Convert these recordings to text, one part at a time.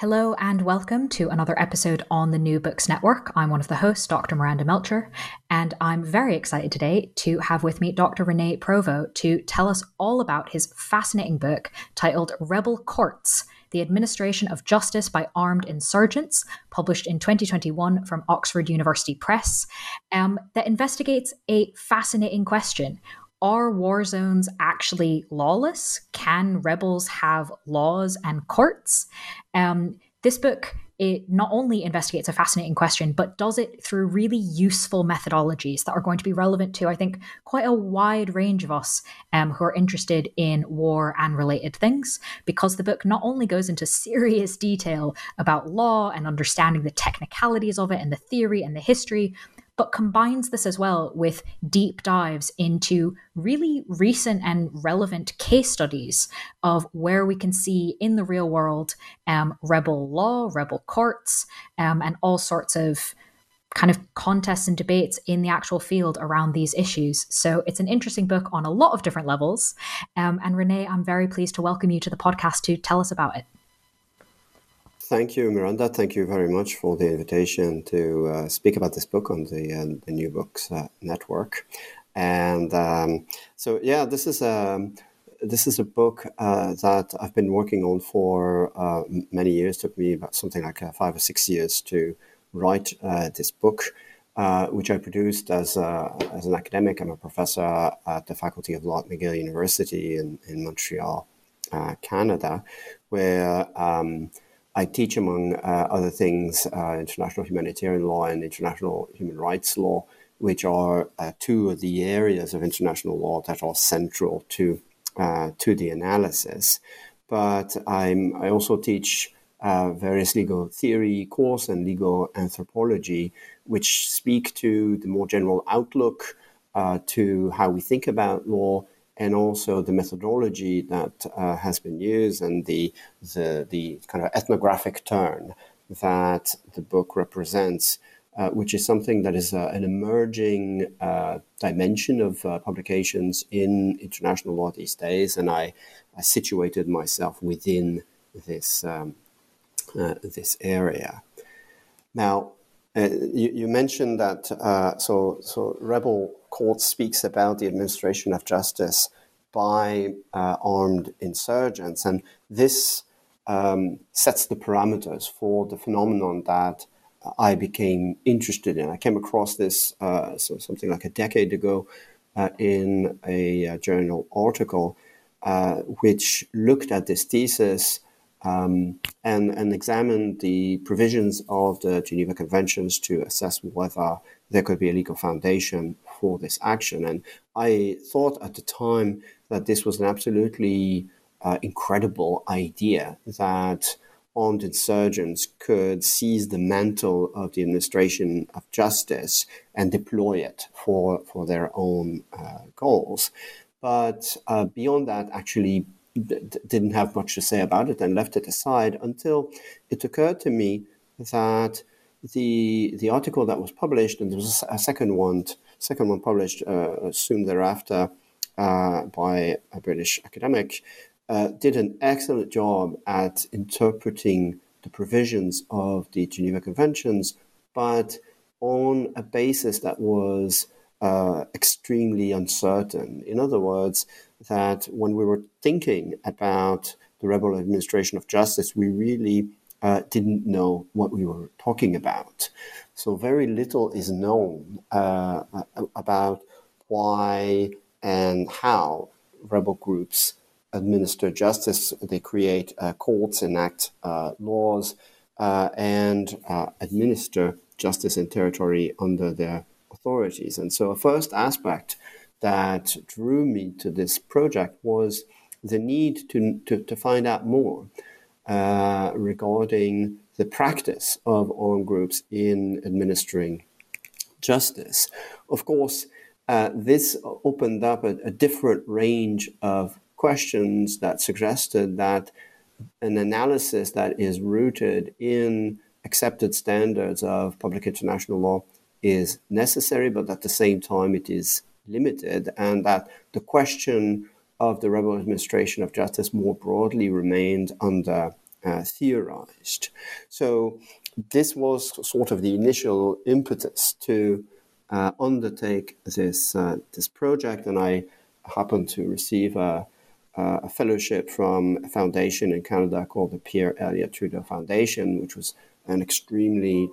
Hello and welcome to another episode on the New Books Network. I'm one of the hosts, Dr. Miranda Melcher, and I'm very excited today to have with me Dr. Renee Provo to tell us all about his fascinating book titled Rebel Courts: The Administration of Justice by Armed Insurgents, published in 2021 from Oxford University Press, that investigates a fascinating question. Are war zones actually lawless? Can rebels have laws and courts? This book, it not only investigates a fascinating question, but does it through really useful methodologies that are going to be relevant to, I think, quite a wide range of us who are interested in war and related things, because the book not only goes into serious detail about law and understanding the technicalities of it and the theory and the history, but combines this as well with deep dives into really recent and relevant case studies of where we can see in the real world rebel law, rebel courts, and all sorts of kind of contests and debates in the actual field around these issues. So it's an interesting book on a lot of different levels. And Renee, I'm very pleased to welcome you to the podcast to tell us about it. Thank you, Miranda. Thank you very much for the invitation to speak about this book on the New Books Network. And this is a book that I've been working on for many years. It took me about something like 5 or 6 years to write this book, which I produced as an academic. I'm a professor at the Faculty of Law at McGill University in Montreal, Canada, where I teach, among other things, international humanitarian law and international human rights law, which are two of the areas of international law that are central to the analysis. But I also teach various legal theory course and legal anthropology, which speak to the more general outlook to how we think about law, and also the methodology that has been used and the kind of ethnographic turn that the book represents, which is something that is an emerging dimension of publications in international law these days. And I situated myself within this this area. Now, you mentioned that Rebel Court speaks about the administration of justice by armed insurgents, and this sets the parameters for the phenomenon that I became interested in. I came across this something like a decade ago in a journal article which looked at this thesis and examined the provisions of the Geneva Conventions to assess whether there could be a legal foundation for this action. And I thought at the time that this was an absolutely incredible idea, that armed insurgents could seize the mantle of the administration of justice and deploy it for their own goals. But beyond that, actually didn't have much to say about it and left it aside until it occurred to me that the article that was published, and there was a second one published soon thereafter by a British academic, did an excellent job at interpreting the provisions of the Geneva Conventions, but on a basis that was extremely uncertain. In other words, that when we were thinking about the rebel administration of justice, we really didn't know what we were talking about. So very little is known about why and how rebel groups administer justice. They create courts, enact laws, and administer justice in territory under their authorities. And so a first aspect that drew me to this project was the need to find out more regarding the practice of armed groups in administering justice. Of course, this opened up a different range of questions that suggested that an analysis that is rooted in accepted standards of public international law is necessary, but at the same time it is limited, and that the question of the rebel administration of justice more broadly remained under-theorized. So this was sort of the initial impetus to undertake this project, and I happened to receive a fellowship from a foundation in Canada called the Pierre Elliott Trudeau Foundation, which was an extremely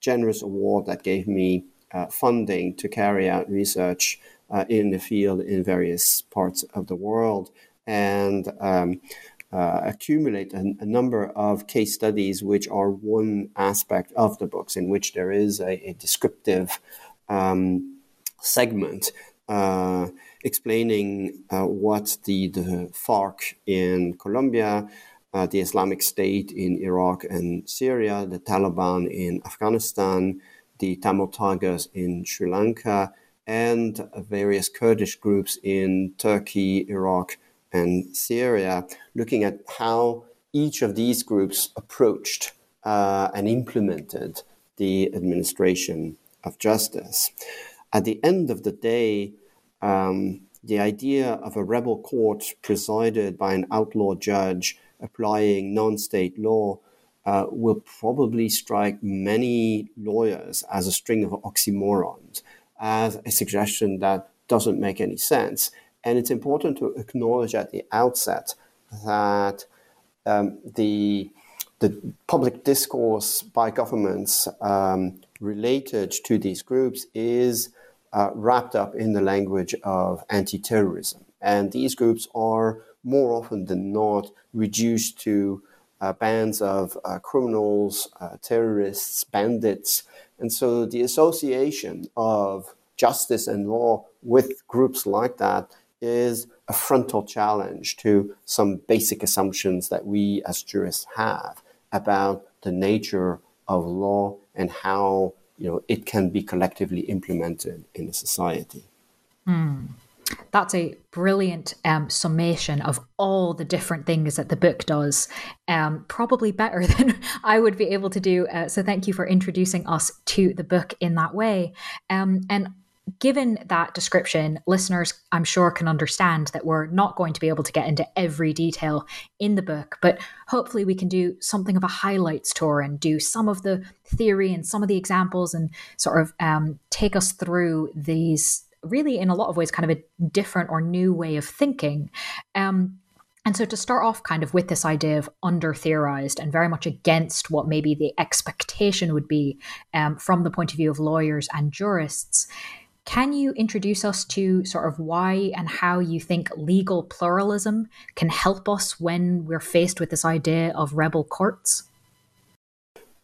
generous award that gave me funding to carry out research in the field in various parts of the world, and accumulate a number of case studies, which are one aspect of the books in which there is a descriptive segment explaining what the FARC in Colombia, the Islamic State in Iraq and Syria, the Taliban in Afghanistan, the Tamil Tigers in Sri Lanka, and various Kurdish groups in Turkey, Iraq, and Syria, looking at how each of these groups approached and implemented the administration of justice. At the end of the day, the idea of a rebel court presided by an outlaw judge applying non-state law will probably strike many lawyers as a string of oxymorons, as a suggestion that doesn't make any sense. And it's important to acknowledge at the outset that the public discourse by governments related to these groups is wrapped up in the language of anti-terrorism. And these groups are more often than not reduced to bands of criminals, terrorists, bandits. And so the association of justice and law with groups like that is a frontal challenge to some basic assumptions that we as jurists have about the nature of law and how, you know, it can be collectively implemented in a society. Mm. That's a brilliant summation of all the different things that the book does, probably better than I would be able to do. So thank you for introducing us to the book in that way. And given that description, listeners, I'm sure, can understand that we're not going to be able to get into every detail in the book, but hopefully we can do something of a highlights tour and do some of the theory and some of the examples and sort of take us through these really, in a lot of ways, kind of a different or new way of thinking. And so to start off kind of with this idea of under-theorized and very much against what maybe the expectation would be from the point of view of lawyers and jurists, can you introduce us to sort of why and how you think legal pluralism can help us when we're faced with this idea of rebel courts?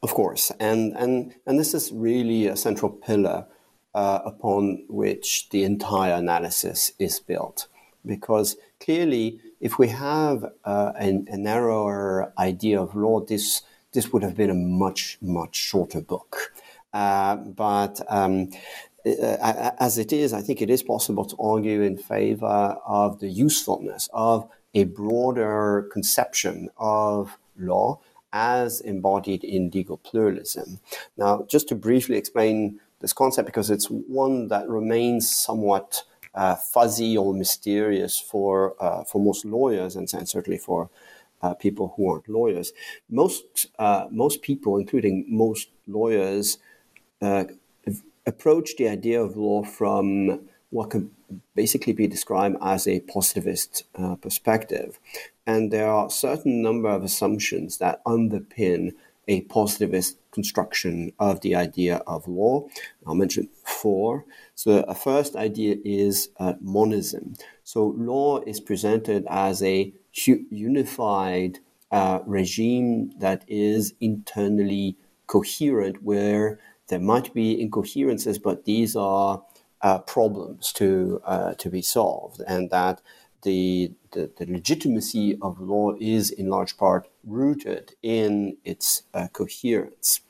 Of course. And this is really a central pillar upon which the entire analysis is built. Because clearly, if we have a narrower idea of law, this would have been a much, much shorter book. But as it is, I think it is possible to argue in favor of the usefulness of a broader conception of law as embodied in legal pluralism. Now, just to briefly explain this concept, because it's one that remains somewhat fuzzy or mysterious for most lawyers, and certainly for people who aren't lawyers. Most people, including most lawyers, approach the idea of law from what could basically be described as a positivist perspective. And there are a certain number of assumptions that underpin a positivist construction of the idea of law. I'll mention four. So the first idea is monism. So law is presented as a unified regime that is internally coherent, where there might be incoherences, but these are problems to be solved, and that the legitimacy of law is in large part rooted in its coherence.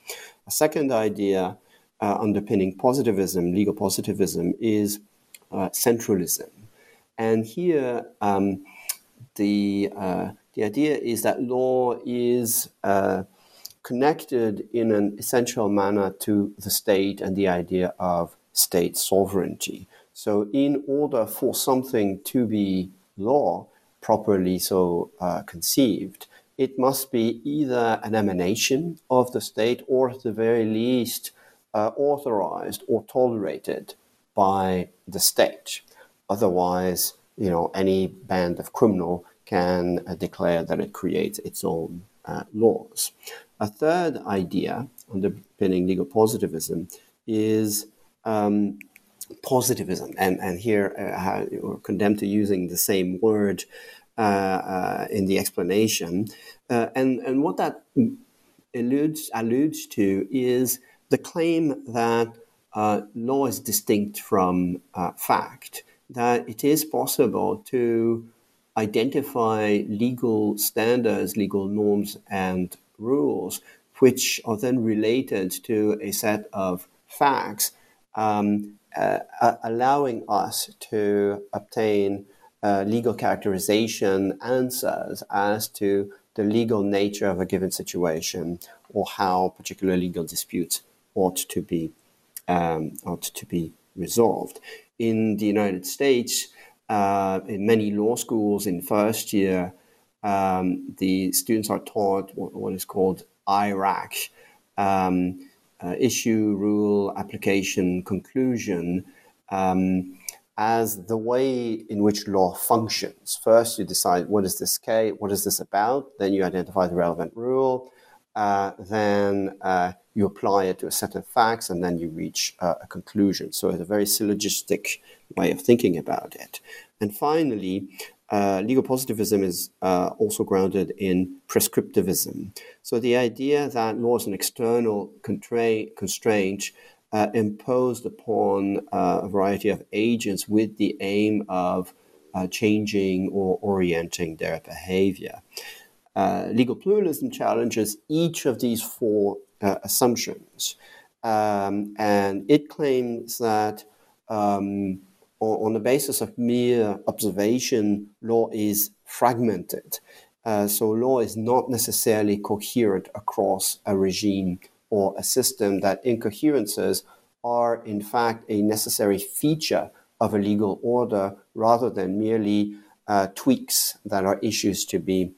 A second idea underpinning positivism, legal positivism, is centralism. And here the idea is that law is connected in an essential manner to the state and the idea of state sovereignty. So in order for something to be law, properly so conceived, it must be either an emanation of the state or at the very least authorized or tolerated by the state. Otherwise, any band of criminal can declare that it creates its own laws. A third idea underpinning legal positivism is positivism, and here we're condemned to using the same word in the explanation, and what that alludes to is the claim that law is distinct from fact, that it is possible to identify legal standards, legal norms and rules, which are then related to a set of facts, allowing us to obtain legal characterization answers as to the legal nature of a given situation or how particular legal disputes ought to be resolved. In the United States, in many law schools in first year, the students are taught what is called IRAC, issue, rule, application, conclusion, as the way in which law functions. First, you decide what is this case, what is this about, then you identify the relevant rule, then you apply it to a set of facts, and then you reach a conclusion. So it's a very syllogistic way of thinking about it. And finally, legal positivism is also grounded in prescriptivism. So the idea that law is an external constraint imposed upon a variety of agents with the aim of changing or orienting their behavior. Legal pluralism challenges each of these four assumptions. And it claims that on the basis of mere observation, law is fragmented. So law is not necessarily coherent across a regime or a system, that incoherences are in fact a necessary feature of a legal order rather than merely tweaks that are issues to be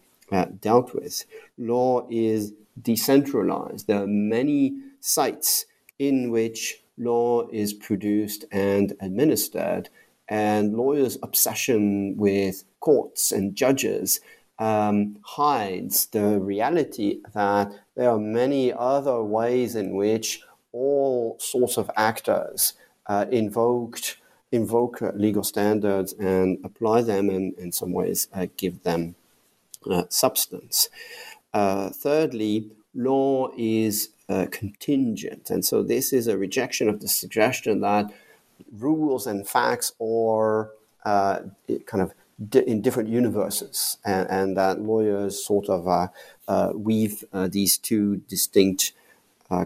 dealt with. Law is decentralized. There are many sites in which law is produced and administered, and lawyers' obsession with courts and judges hides the reality that there are many other ways in which all sorts of actors invoke legal standards and apply them, and in some ways give them substance. Thirdly, law is contingent. And so this is a rejection of the suggestion that rules and facts are in different universes, and that lawyers sort of weave these two distinct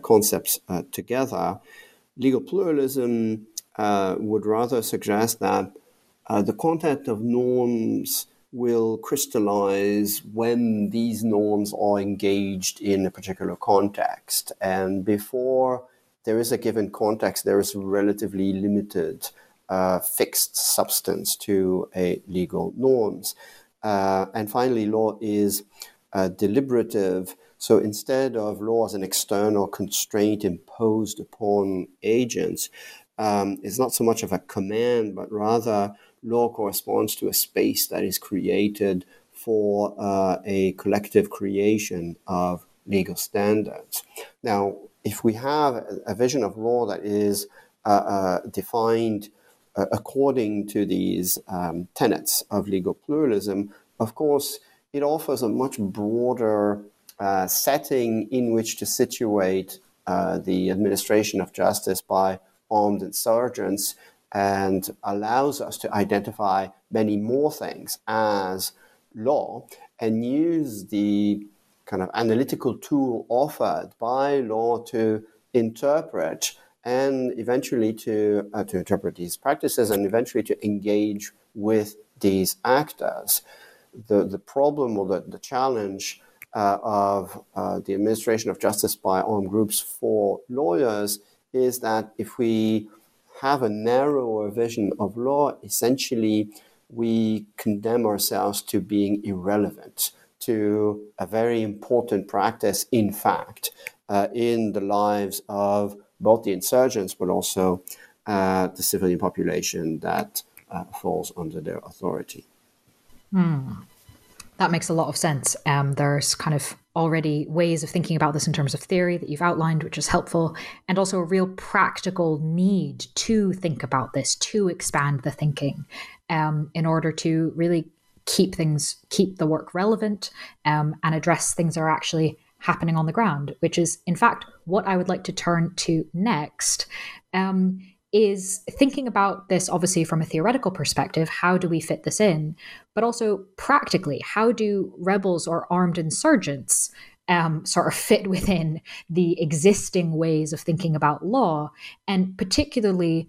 concepts together. Legal pluralism would rather suggest that the content of norms will crystallize when these norms are engaged in a particular context. And before there is a given context, there is relatively limited fixed substance to legal norms. And finally, law is deliberative. So instead of law as an external constraint imposed upon agents, is not so much of a command, but rather law corresponds to a space that is created for a collective creation of legal standards. Now, if we have a vision of law that is defined according to these tenets of legal pluralism, of course, it offers a much broader setting in which to situate the administration of justice by armed insurgents, and allows us to identify many more things as law and use the kind of analytical tool offered by law to interpret and eventually to interpret these practices and eventually to engage with these actors. The problem or the challenge of the administration of justice by armed groups for lawyers is that if we have a narrower vision of law, essentially we condemn ourselves to being irrelevant to a very important practice, in fact, in the lives of both the insurgents, but also the civilian population that falls under their authority. Mm. That makes a lot of sense. There's kind of already ways of thinking about this in terms of theory that you've outlined, which is helpful, and also a real practical need to think about this, to expand the thinking in order to really keep the work relevant and address things that are actually happening on the ground, which is, in fact, what I would like to turn to next, is thinking about this, obviously, from a theoretical perspective. How do we fit this in? But also practically, how do rebels or armed insurgents sort of fit within the existing ways of thinking about law? And particularly,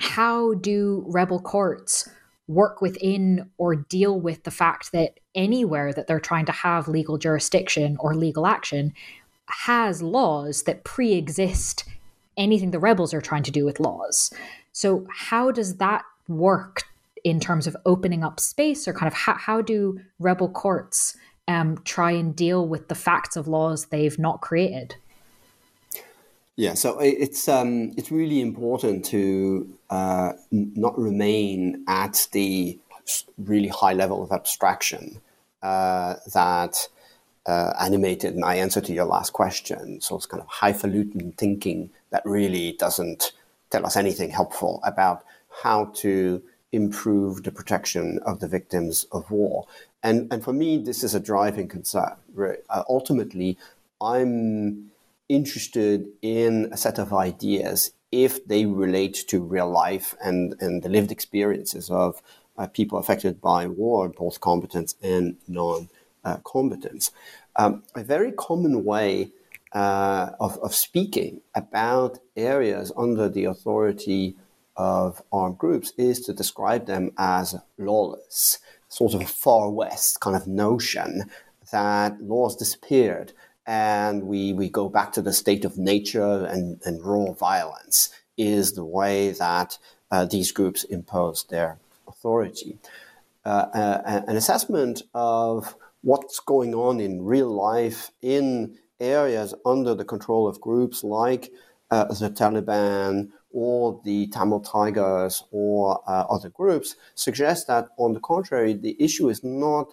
how do rebel courts work within or deal with the fact that anywhere that they're trying to have legal jurisdiction or legal action has laws that pre-exist anything the rebels are trying to do with laws? So how does that work in terms of opening up space, or kind of how do rebel courts try and deal with the facts of laws they've not created? Yeah, so it's really important to not remain at the really high level of abstraction that animated my answer to your last question. So it's kind of highfalutin thinking that really doesn't tell us anything helpful about how to improve the protection of the victims of war. And for me, this is a driving concern. Ultimately, I'm interested in a set of ideas if they relate to real life and the lived experiences of people affected by war, both combatants and non-combatants. A very common way of speaking about areas under the authority of armed groups is to describe them as lawless, sort of a Far West kind of notion that laws disappeared, and we go back to the state of nature, and raw violence is the way that these groups impose their authority. An assessment of what's going on in real life in areas under the control of groups like the Taliban or the Tamil Tigers or other groups suggests that, on the contrary, the issue is not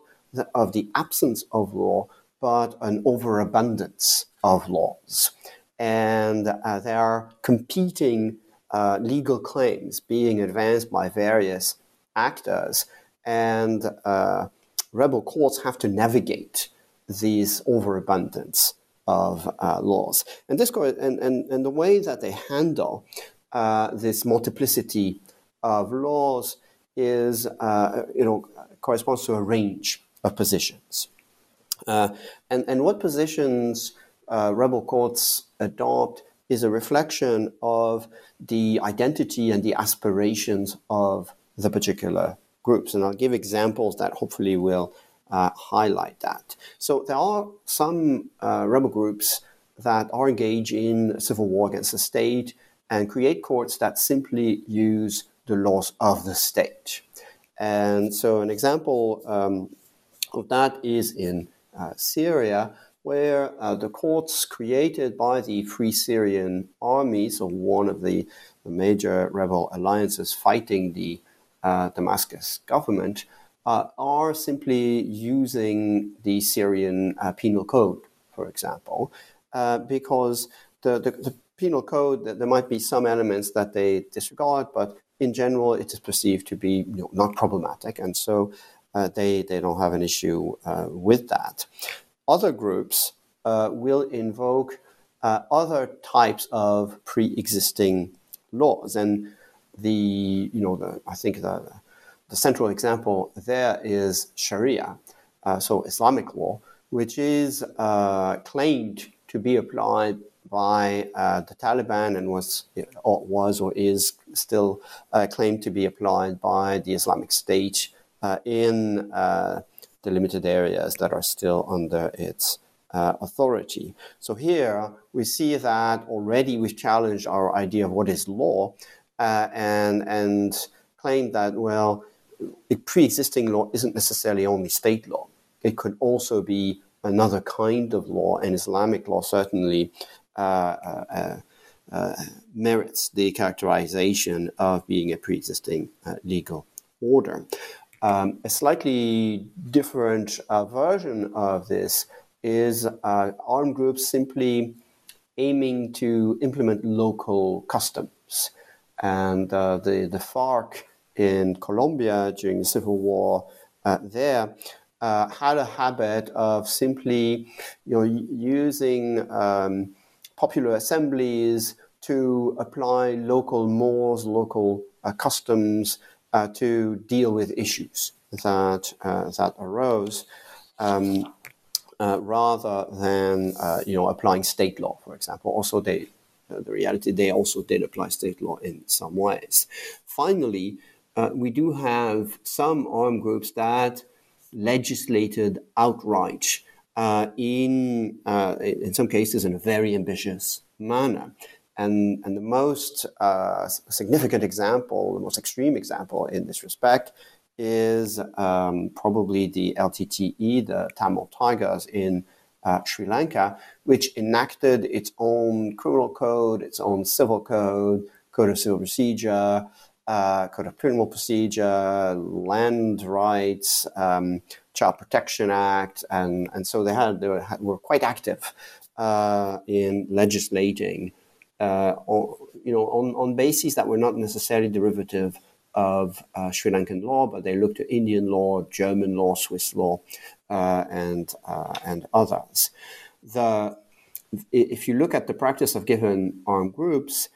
of the absence of law, but an overabundance of laws. And there are competing legal claims being advanced by various actors, and rebel courts have to navigate these overabundance of laws. And this and the way that they handle this multiplicity of laws is, corresponds to a range of positions. And what positions rebel courts adopt is a reflection of the identity and the aspirations of the particular groups. And I'll give examples that hopefully will highlight that. So there are some rebel groups that are engaged in civil war against the state and create courts that simply use the laws of the state. And so an example of that is in Syria, where the courts created by the Free Syrian Army, so one of the major rebel alliances fighting the Damascus government, are simply using the Syrian penal code, for example, because the penal code, there might be some elements that they disregard, but in general, it is perceived to be not problematic, and so they don't have an issue with that. Other groups will invoke other types of pre-existing laws, and I think the central example there is Sharia, so Islamic law, which is claimed to be applied by the Taliban and was or is still claimed to be applied by the Islamic State in the limited areas that are still under its authority. So here we see that already we've challenged our idea of what is law and claimed that, well, pre-existing law isn't necessarily only state law. It could also be another kind of law, and Islamic law certainly merits the characterization of being a pre-existing legal order. A slightly different version of this is armed groups simply aiming to implement local customs. And the FARC in Colombia during the civil war had a habit of simply using popular assemblies to apply local mores, local customs to deal with issues that arose, rather than applying state law, for example. Also, they did apply state law in some ways. Finally, we do have some armed groups that legislated outright in some cases in a very ambitious manner. And the most significant example, the most extreme example in this respect is probably the LTTE, the Tamil Tigers in Sri Lanka, which enacted its own criminal code, its own civil code of civil procedure, code of criminal procedure, land rights, Child Protection Act, and so they were quite active in legislating on bases that were not necessarily derivative of Sri Lankan law, but they looked to Indian law, German law, Swiss law, and others. If you look at the practice of given armed groups,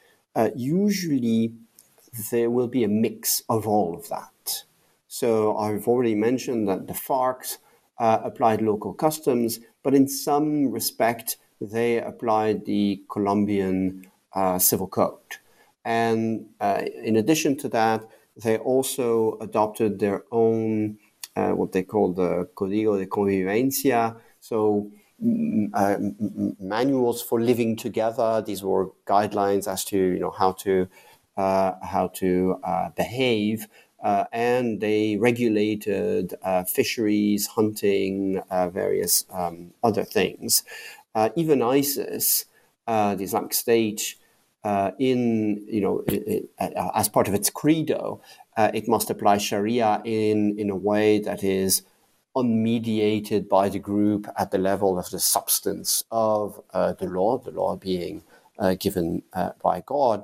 usually there will be a mix of all of that. So I've already mentioned that the FARC applied local customs, but in some respect, they applied the Colombian civil code. And in addition to that, they also adopted their own, what they call the Código de Convivencia, so manuals for living together. These were guidelines as to how to behave, and they regulated fisheries, hunting, various other things. Even ISIS, the Islamic State, as part of its credo, it must apply Sharia in a way that is unmediated by the group at the level of the substance of the law being given by God.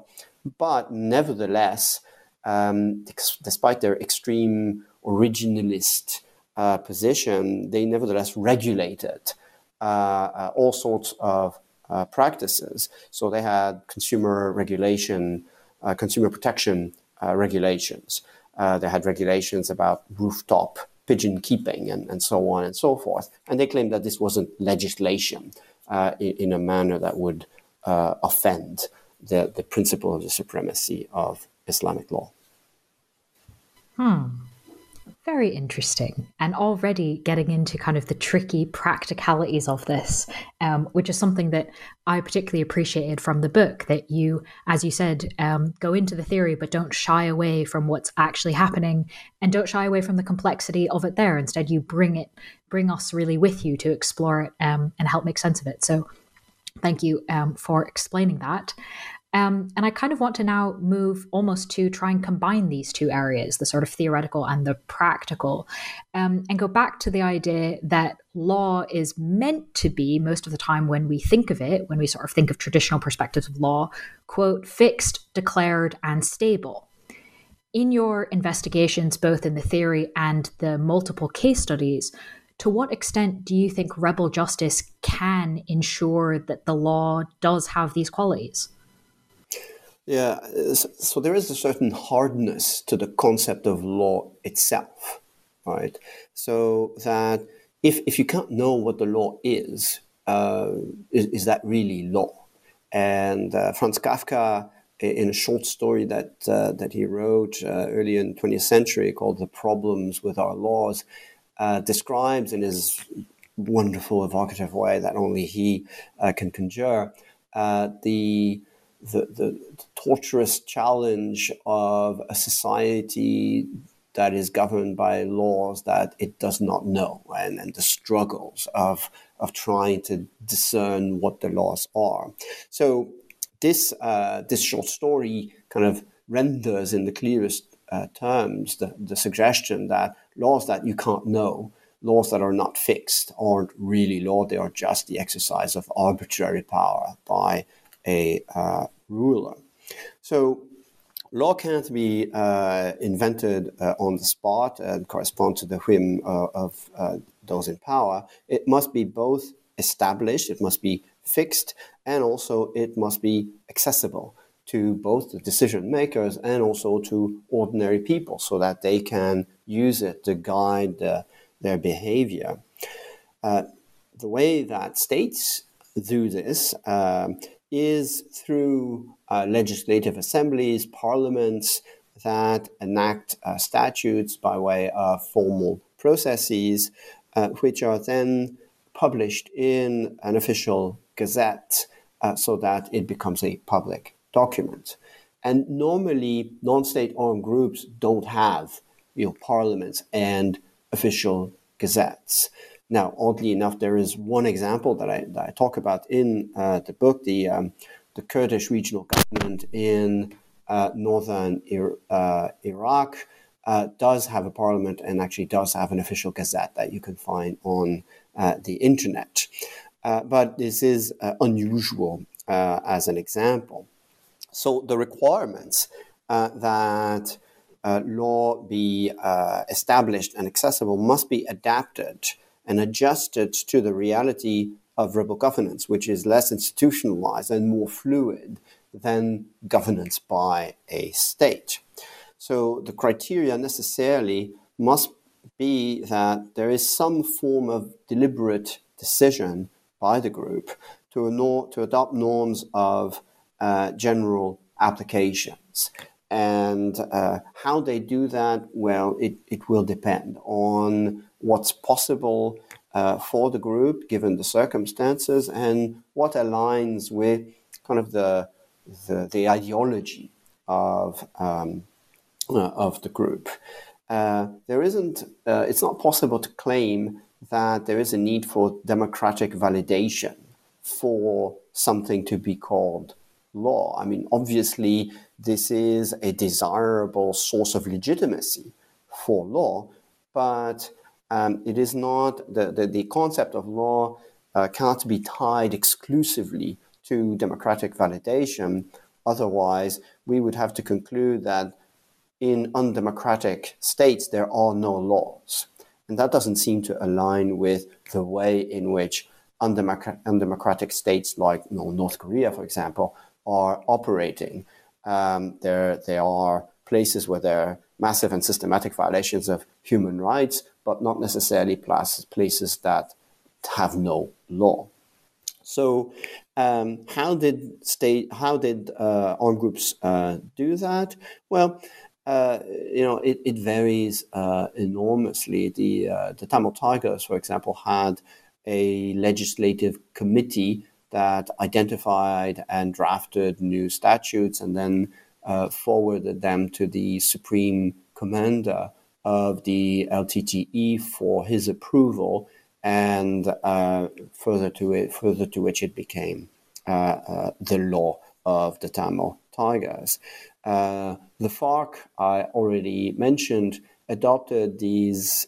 But nevertheless, despite their extreme originalist position, they nevertheless regulated all sorts of practices. So they had consumer regulation, consumer protection regulations. They had regulations about rooftop pigeon keeping and so on and so forth. And they claimed that this wasn't legislation in a manner that would offend the principle of the supremacy of Islamic law. very interesting, and already getting into kind of the tricky practicalities of this, which is something that I particularly appreciated from the book, that you, as you said, go into the theory, but don't shy away from what's actually happening and don't shy away from the complexity of it there. Instead, you bring us really with you to explore it and help make sense of it. So thank you for explaining that. And I kind of want to now move almost to try and combine these two areas, the sort of theoretical and the practical, and go back to the idea that law is meant to be, most of the time when we think of it, when we sort of think of traditional perspectives of law, quote, fixed, declared, and stable. In your investigations, both in the theory and the multiple case studies, to what extent do you think rebel justice can ensure that the law does have these qualities? Yeah, so there is a certain hardness to the concept of law itself, right? So that if you can't know what the law is that really law? And Franz Kafka, in a short story that he wrote early in the 20th century called The Problems with Our Laws, describes in his wonderful evocative way that only he can conjure the torturous challenge of a society that is governed by laws that it does not know, and the struggles of trying to discern what the laws are. So this short story kind of renders in the clearest terms the suggestion that laws that you can't know, laws that are not fixed, aren't really law. They are just the exercise of arbitrary power by a ruler. So law can't be invented on the spot and correspond to the whim of those in power. It must be both established, it must be fixed, and also it must be accessible to both the decision makers and also to ordinary people so that they can use it to guide their behavior. The way that states do this is through legislative assemblies, parliaments that enact statutes by way of formal processes, which are then published in an official gazette so that it becomes a public document. And normally, non-state armed groups don't have, parliaments and official gazettes. Now, oddly enough, there is one example that I talk about in the book, the Kurdish regional government in northern Iraq does have a parliament and actually does have an official gazette that you can find on the internet. But this is unusual as an example. So the requirements that law be established and accessible must be adapted and adjusted to the reality of rebel governance, which is less institutionalized and more fluid than governance by a state. So the criteria necessarily must be that there is some form of deliberate decision by the group to adopt norms of general applications. And how they do that, well, it will depend on what's possible for the group given the circumstances and what aligns with kind of the ideology of the group. It's not possible to claim that there is a need for democratic validation for something to be called law. I mean, obviously, this is a desirable source of legitimacy for law, but it is not the concept of law cannot be tied exclusively to democratic validation. Otherwise, we would have to conclude that in undemocratic states, there are no laws. And that doesn't seem to align with the way in which undemocratic states like North Korea, for example, are operating. There are places where there are massive and systematic violations of human rights, but not necessarily places that have no law. So, how did armed groups do that? Well, it varies enormously. The Tamil Tigers, for example, had a legislative committee that identified and drafted new statutes and then forwarded them to the Supreme Commander of the LTTE for his approval, and further to which it became the law of the Tamil Tigers. The FARC, I already mentioned, adopted these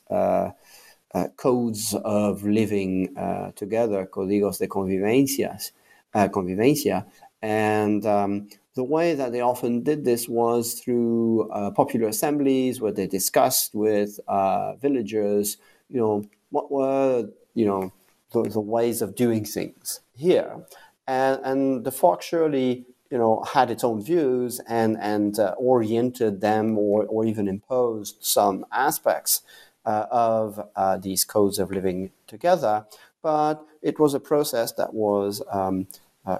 codes of living together, Códigos de Convivencia, and the way that they often did this was through popular assemblies where they discussed with villagers, what were, the ways of doing things here. And the FARC surely, had its own views and oriented them or even imposed some aspects of these codes of living together, but it was a process that was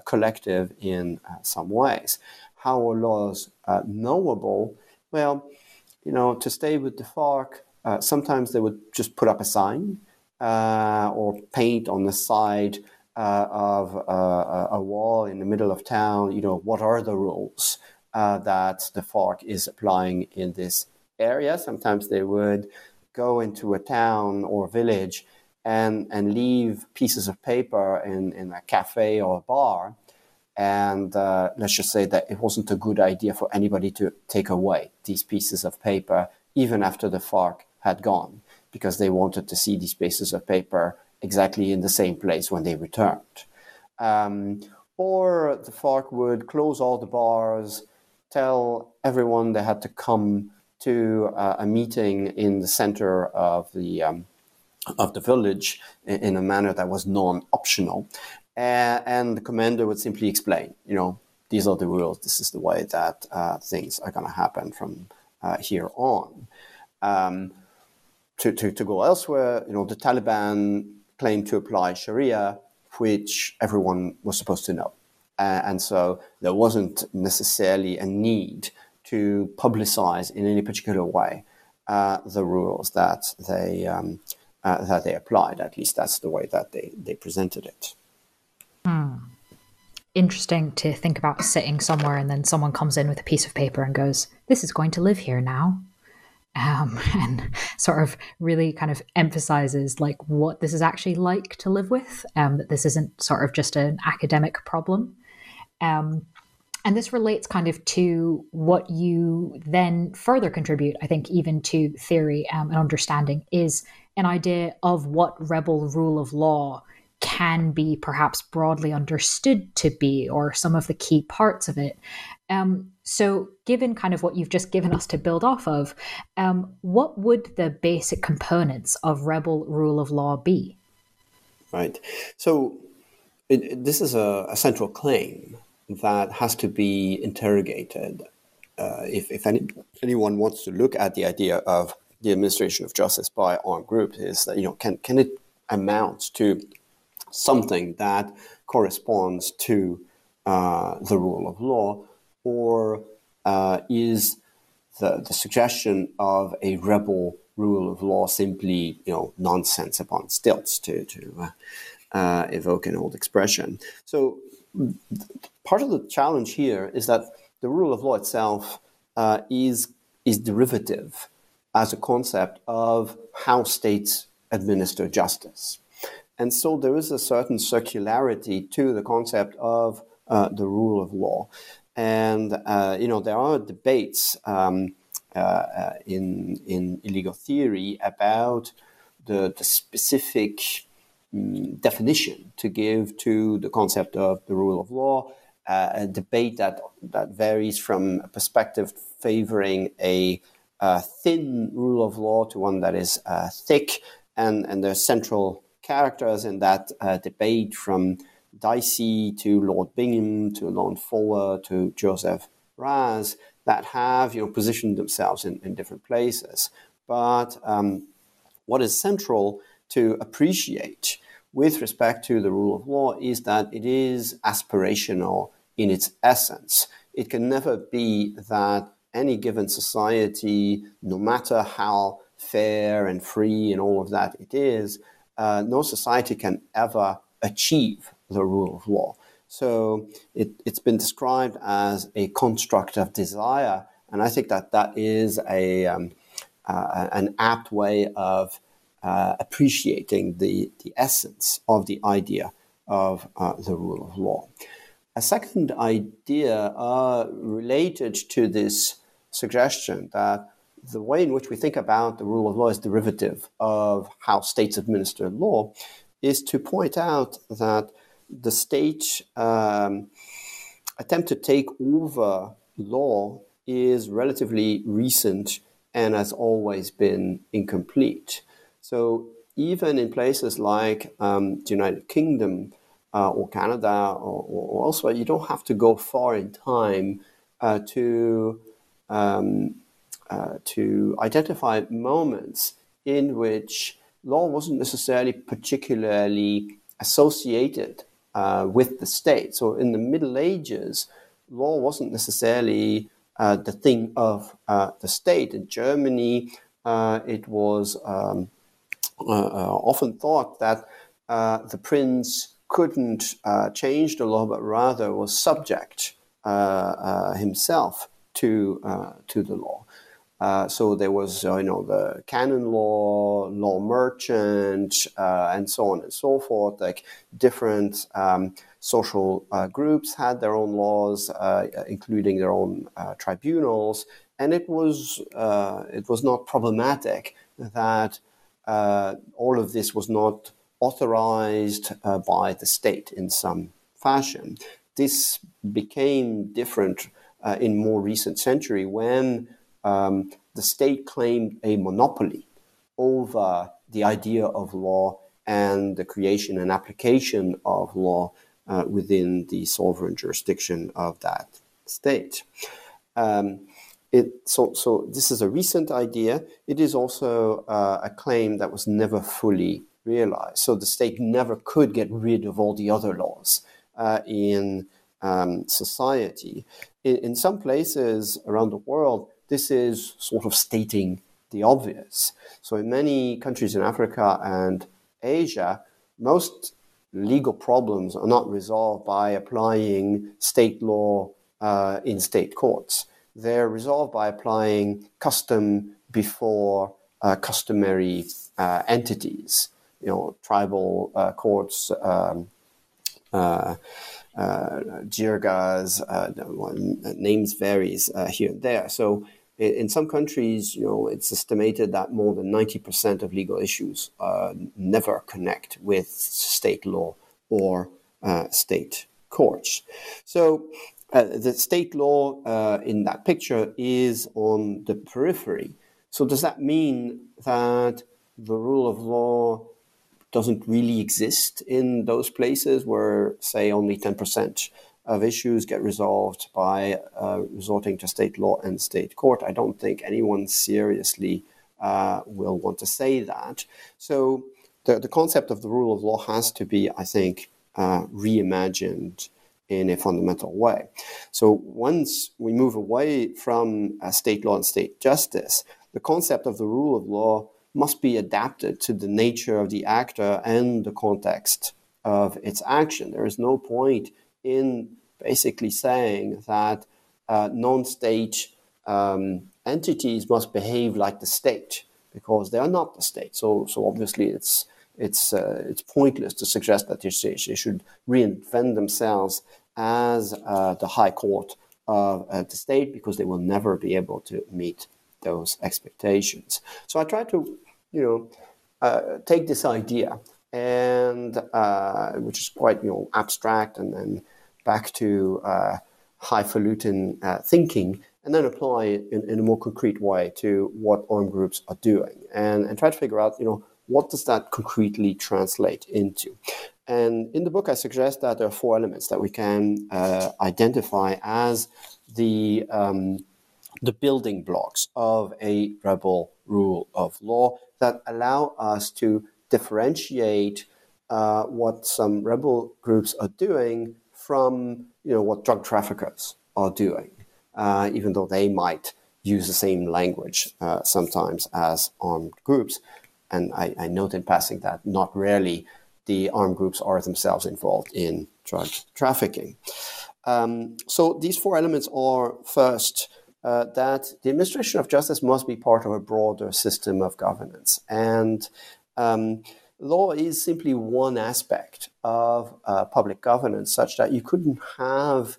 collective in some ways. How are laws knowable? Well, to stay with the FARC, sometimes they would just put up a sign or paint on the side of a wall in the middle of town, what are the rules that the FARC is applying in this area. Sometimes they would go into a town or village and leave pieces of paper in a cafe or a bar. And let's just say that it wasn't a good idea for anybody to take away these pieces of paper, even after the FARC had gone, because they wanted to see these pieces of paper exactly in the same place when they returned. Or the FARC would close all the bars, tell everyone they had to come to a meeting in the center of the village in a manner that was non-optional. And the commander would simply explain, these are the rules, this is the way that things are going to happen from here on. To go elsewhere, the Taliban claimed to apply Sharia, which everyone was supposed to know. And so there wasn't necessarily a need to publicize in any particular way the rules that they applied. At least that's the way that they presented it. Interesting to think about sitting somewhere and then someone comes in with a piece of paper and goes, this is going to live here now. And sort of really kind of emphasizes like what this is actually like to live with, that this isn't sort of just an academic problem. And this relates kind of to what you then further contribute, I think, even to theory and understanding, is an idea of what rebel rule of law can be perhaps broadly understood to be, or some of the key parts of it. So given kind of what you've just given us to build off of, what would the basic components of rebel rule of law be? Right. So this is a central claim that has to be interrogated if anyone wants to look at the idea of the administration of justice by armed groups, is that can it amount to something that corresponds to the rule of law, or is the suggestion of a rebel rule of law simply nonsense upon stilts, to evoke an old expression? So part of the challenge here is that the rule of law itself is derivative as a concept of how states administer justice. And so there is a certain circularity to the concept of the rule of law. And, there are debates in legal theory about the specific definition to give to the concept of the rule of law, a debate that varies from a perspective favoring a thin rule of law to one that is thick, and there's central characters in that debate, from Dicey to Lord Bingham to Lord Fuller to Joseph Raz, that have positioned themselves in different places. But what is central to appreciate with respect to the rule of law is that it is aspirational in its essence. It can never be that any given society, no matter how fair and free and all of that it is, no society can ever achieve the rule of law. So it's been described as a construct of desire, and I think that is an apt way of appreciating the essence of the idea of the rule of law. A second idea related to this suggestion that the way in which we think about the rule of law is derivative of how states administer law is to point out that the state attempt to take over law is relatively recent and has always been incomplete. So even in places like the United Kingdom or Canada or elsewhere, you don't have to go far in time to identify moments in which law wasn't necessarily particularly associated with the state. So in the Middle Ages, law wasn't necessarily the thing of the state. In Germany, it was often thought that the prince couldn't change the law, but rather was subject himself to the law. So there was, the canon law, law merchant, and so on and so forth. Like different social groups had their own laws, including their own tribunals, and it was not problematic that all of this was not authorized by the state in some fashion. This became different in more recent century when the state claimed a monopoly over the idea of law and the creation and application of law within the sovereign jurisdiction of that state. So this is a recent idea. It is also a claim that was never fully realized. So the state never could get rid of all the other laws in society. In some places around the world, this is sort of stating the obvious. So in many countries in Africa and Asia, most legal problems are not resolved by applying state law in state courts. They're resolved by applying custom before customary entities, tribal courts, jirgas, names varies here and there. So in some countries, it's estimated that more than 90% of legal issues never connect with state law or state courts. So the state law in that picture is on the periphery. So does that mean that the rule of law doesn't really exist in those places where, say, only 10% of issues get resolved by resorting to state law and state court? I don't think anyone seriously will want to say that. So the concept of the rule of law has to be, I think, reimagined in a fundamental way. So once we move away from state law and state justice, the concept of the rule of law must be adapted to the nature of the actor and the context of its action. There is no point in basically saying that non-state entities must behave like the state, because they are not the state. So obviously it's pointless to suggest that they should reinvent themselves as the high court of the state, because they will never be able to meet those expectations. So I try to, take this idea, and which is quite, abstract, and then back to highfalutin thinking, and then apply it in a more concrete way to what armed groups are doing, and try to figure out, what does that concretely translate into. And in the book, I suggest that there are four elements that we can identify as the building blocks of a rebel rule of law that allow us to differentiate what some rebel groups are doing from, what drug traffickers are doing, even though they might use the same language sometimes as armed groups. And I note in passing that not rarely the armed groups are themselves involved in drug trafficking. So these four elements are, first, that the administration of justice must be part of a broader system of governance. And law is simply one aspect of public governance, such that you couldn't have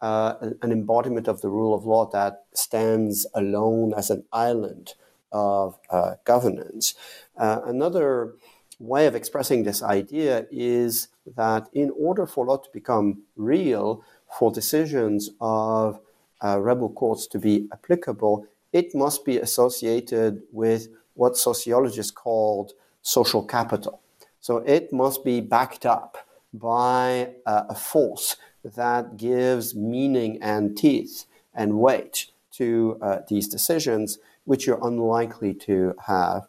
an embodiment of the rule of law that stands alone as an island of governance. Another way of expressing this idea is that in order for law to become real, for decisions of rebel courts to be applicable, it must be associated with what sociologists called social capital. So it must be backed up by a force that gives meaning and teeth and weight to these decisions, which you're unlikely to have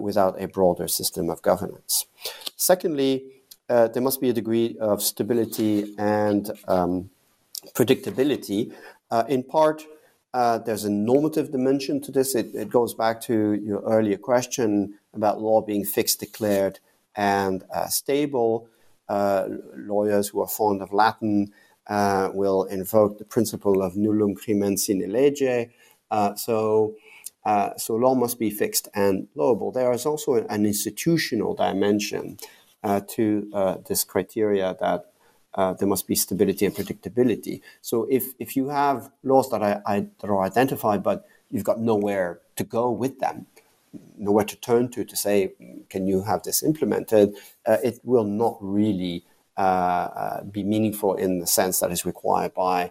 without a broader system of governance. Secondly, there must be a degree of stability and predictability. In part, there's a normative dimension to this. It goes back to your earlier question about law being fixed, declared, and stable. Lawyers who are fond of Latin will invoke the principle of nullum crimen sine lege. So law must be fixed and global. There is also an institutional dimension to this criteria that there must be stability and predictability. So if you have laws that are identified, but you've got nowhere to go with them, nowhere to turn to say, can you have this implemented, it will not really be meaningful in the sense that is required by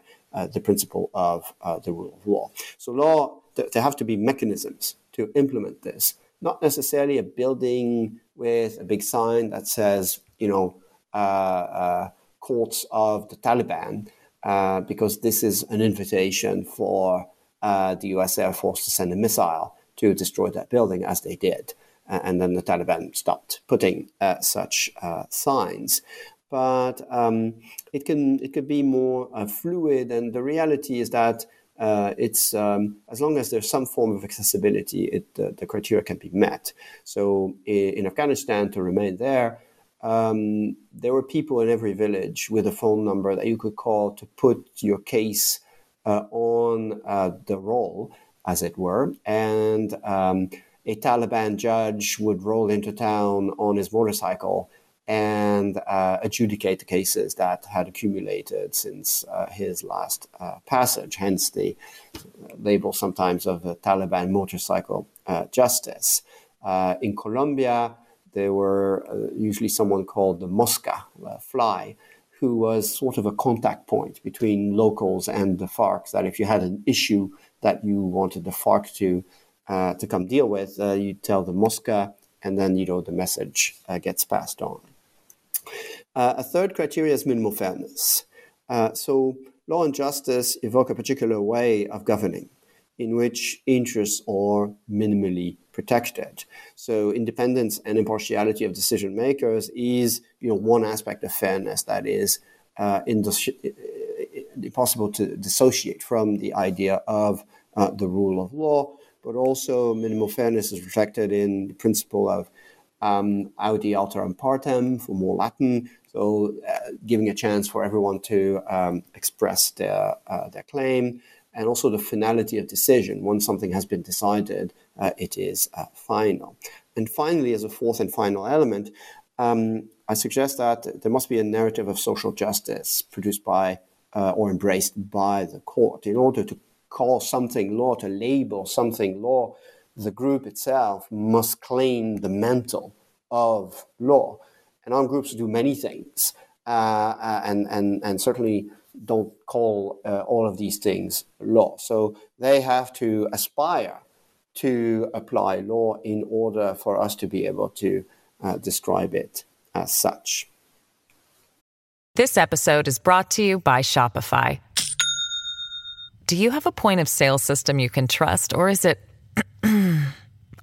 the principle of the rule of law. So law, there have to be mechanisms to implement this, not necessarily a building with a big sign that says, courts of the Taliban, because this is an invitation for the US Air Force to send a missile to destroy that building, as they did. And then the Taliban stopped putting such signs. But it could be more fluid, and the reality is that it's as long as there's some form of accessibility, the criteria can be met. So in Afghanistan, to remain there, there were people in every village with a phone number that you could call to put your case on the roll, as it were, and a Taliban judge would roll into town on his motorcycle and adjudicate the cases that had accumulated since his last passage, hence the label sometimes of the Taliban motorcycle justice. In Colombia, there were usually someone called the Mosca, fly, who was sort of a contact point between locals and the FARC, that if you had an issue that you wanted the FARC to come deal with, you tell the Mosca, and then the message gets passed on. A third criteria is minimal fairness. So law and justice evoke a particular way of governing in which interests are minimally protected. So independence and impartiality of decision makers is one aspect of fairness that is impossible to dissociate from the idea of the rule of law, but also minimal fairness is reflected in the principle of audi alteram partem, for more Latin, so giving a chance for everyone to express their claim, and also the finality of decision. Once something has been decided, it is final. And finally, as a fourth and final element, I suggest that there must be a narrative of social justice produced by or embraced by the court. In order to call something law, to label something law, the group itself must claim the mantle of law. And armed groups do many things, and certainly don't call all of these things law. So they have to aspire to apply law in order for us to be able to describe it as such. This episode is brought to you by Shopify. Do you have a point of sale system you can trust, or is it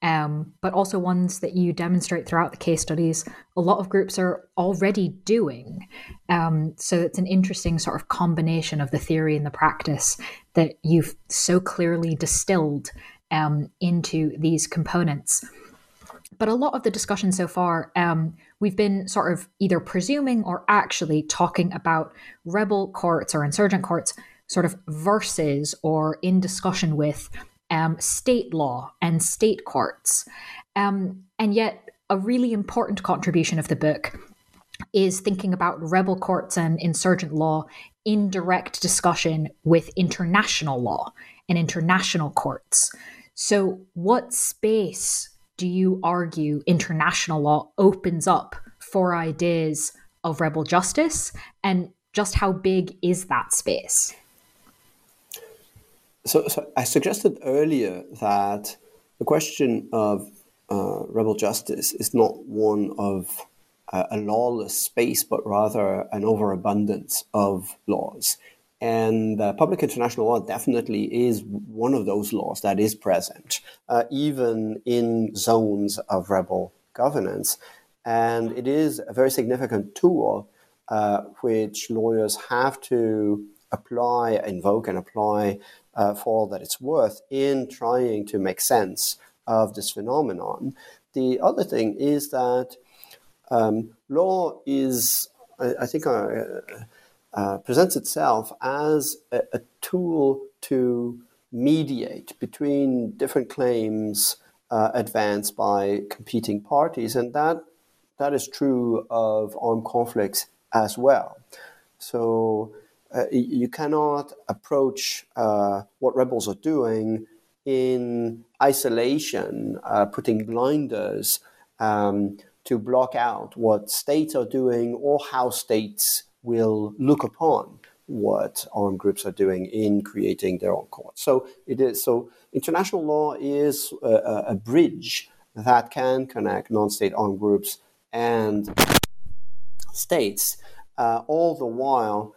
but also ones that you demonstrate throughout the case studies a lot of groups are already doing. So it's an interesting sort of combination of the theory and the practice that you've so clearly distilled into these components. But a lot of the discussion so far, we've been sort of either presuming or actually talking about rebel courts or insurgent courts sort of versus or in discussion with state law and state courts. And yet a really important contribution of the book is thinking about rebel courts and insurgent law in direct discussion with international law and international courts. So what space do you argue international law opens up for ideas of rebel justice, and just how big is that space? So I suggested earlier that the question of rebel justice is not one of a lawless space, but rather an overabundance of laws. And public international law definitely is one of those laws that is present, even in zones of rebel governance. And it is a very significant tool which lawyers have to apply, invoke and apply for all that it's worth in trying to make sense of this phenomenon. The other thing is that law is, I think presents itself as a tool to mediate between different claims advanced by competing parties, and that is true of armed conflicts as well. So you cannot approach what rebels are doing in isolation, putting blinders to block out what states are doing or how states will look upon what armed groups are doing in creating their own courts. So international law is a bridge that can connect non-state armed groups and states, all the while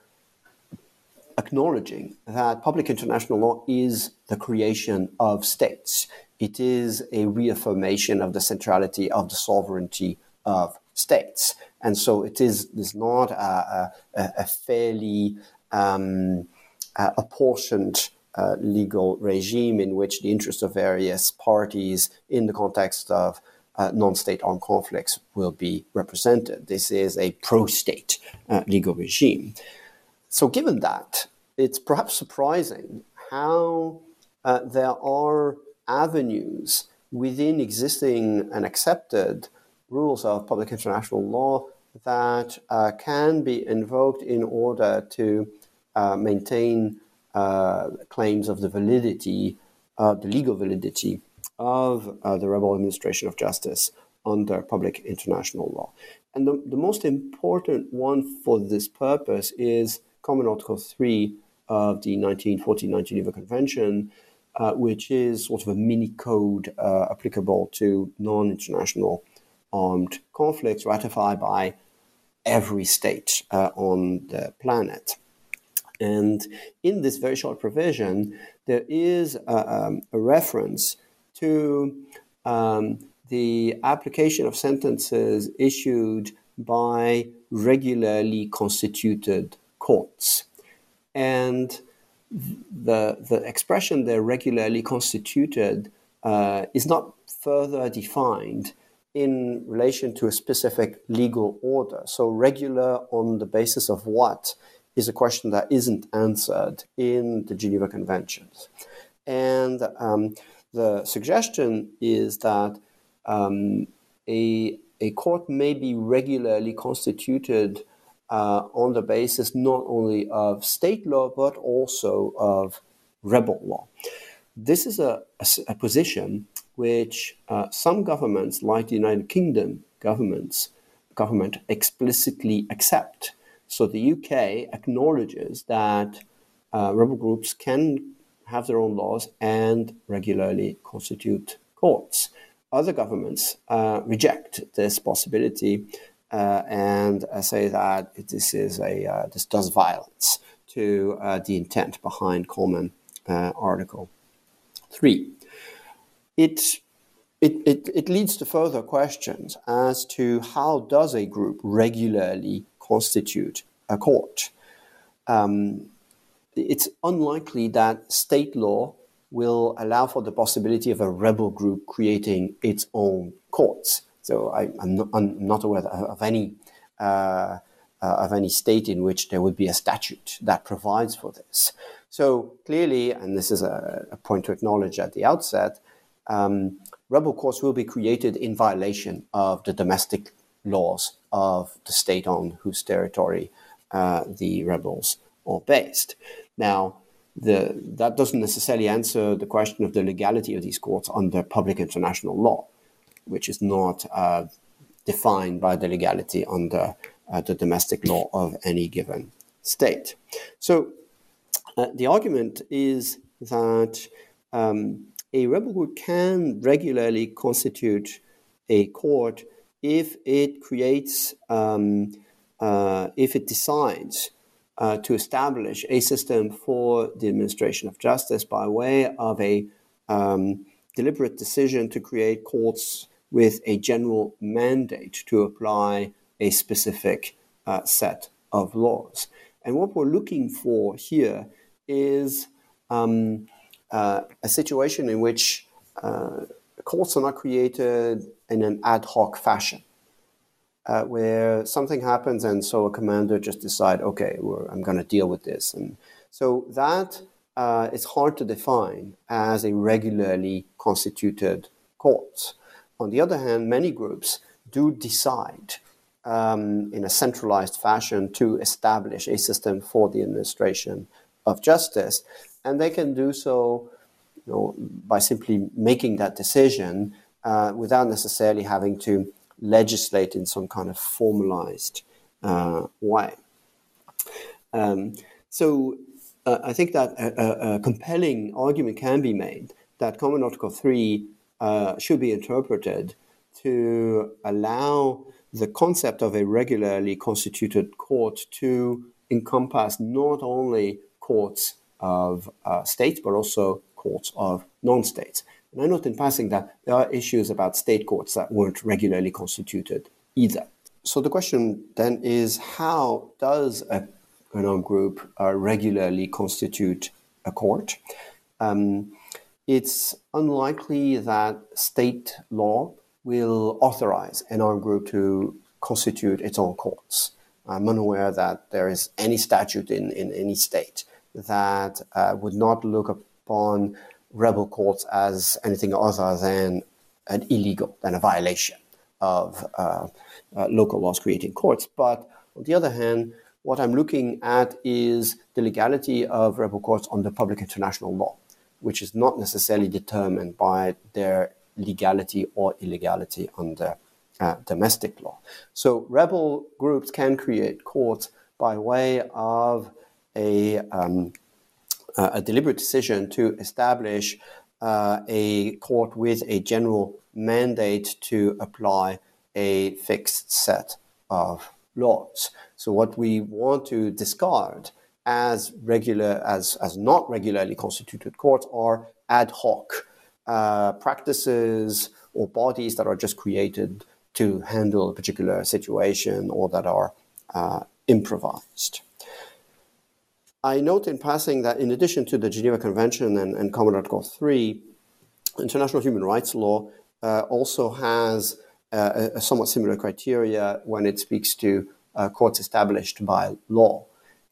acknowledging that public international law is the creation of states. It is a reaffirmation of the centrality of the sovereignty of states. And so it is not a fairly apportioned legal regime in which the interests of various parties in the context of non-state armed conflicts will be represented. This is a pro-state legal regime. So given that, it's perhaps surprising how there are avenues within existing and accepted rules of public international law that can be invoked in order to maintain claims of the validity, the legal validity of the rebel administration of justice under public international law. And the most important one for this purpose is Common Article 3 of the 1949 Geneva Convention, which is sort of a mini-code applicable to non-international armed conflicts, ratified by every state on the planet. And in this very short provision, there is a reference to the application of sentences issued by regularly constituted courts. And the expression "they're regularly constituted" is not further defined in relation to a specific legal order. So regular on the basis of what is a question that isn't answered in the Geneva Conventions. And the suggestion is that a court may be regularly constituted on the basis not only of state law, but also of rebel law. This is a position which some governments, like the United Kingdom government, explicitly accept. So the UK acknowledges that rebel groups can have their own laws and regularly constitute courts. other governments reject this possibility and say that this does violence to the intent behind Common Article 3. It leads to further questions as to how does a group regularly constitute a court. It's unlikely that state law will allow for the possibility of a rebel group creating its own courts. So I'm not aware of any state in which there would be a statute that provides for this. So clearly, and this is a point to acknowledge at the outset, rebel courts will be created in violation of the domestic laws of the state on whose territory the rebels are based. Now, that doesn't necessarily answer the question of the legality of these courts under public international law, which is not defined by the legality under the domestic law of any given state. So the argument is that a rebel group can regularly constitute a court if it creates, if it decides to establish a system for the administration of justice by way of a deliberate decision to create courts with a general mandate to apply a specific set of laws. And what we're looking for here is a situation in which courts are not created in an ad hoc fashion, where something happens and so a commander just decides, okay, I'm going to deal with this. And so that is hard to define as a regularly constituted court. On the other hand, many groups do decide in a centralized fashion to establish a system for the administration of justice. And they can do so, by simply making that decision without necessarily having to legislate in some kind of formalized way. So I think that a compelling argument can be made that Common Article 3 should be interpreted to allow the concept of a regularly constituted court to encompass not only courts of states, but also courts of non-states. And I note in passing that there are issues about state courts that weren't regularly constituted either. So the question then is, how does a group regularly constitute a court? It's unlikely that state law will authorize an armed group to constitute its own courts. I'm unaware that there is any statute in any state that would not look upon rebel courts as anything other than a violation of local laws creating courts. But on the other hand, what I'm looking at is the legality of rebel courts under public international law, which is not necessarily determined by their legality or illegality under domestic law. So rebel groups can create courts by way of a deliberate decision to establish a court with a general mandate to apply a fixed set of laws. So what we want to discard as not regularly constituted courts are ad hoc practices or bodies that are just created to handle a particular situation or that are improvised. I note in passing that in addition to the Geneva Convention and Common Article 3, international human rights law also has a somewhat similar criteria when it speaks to courts established by law.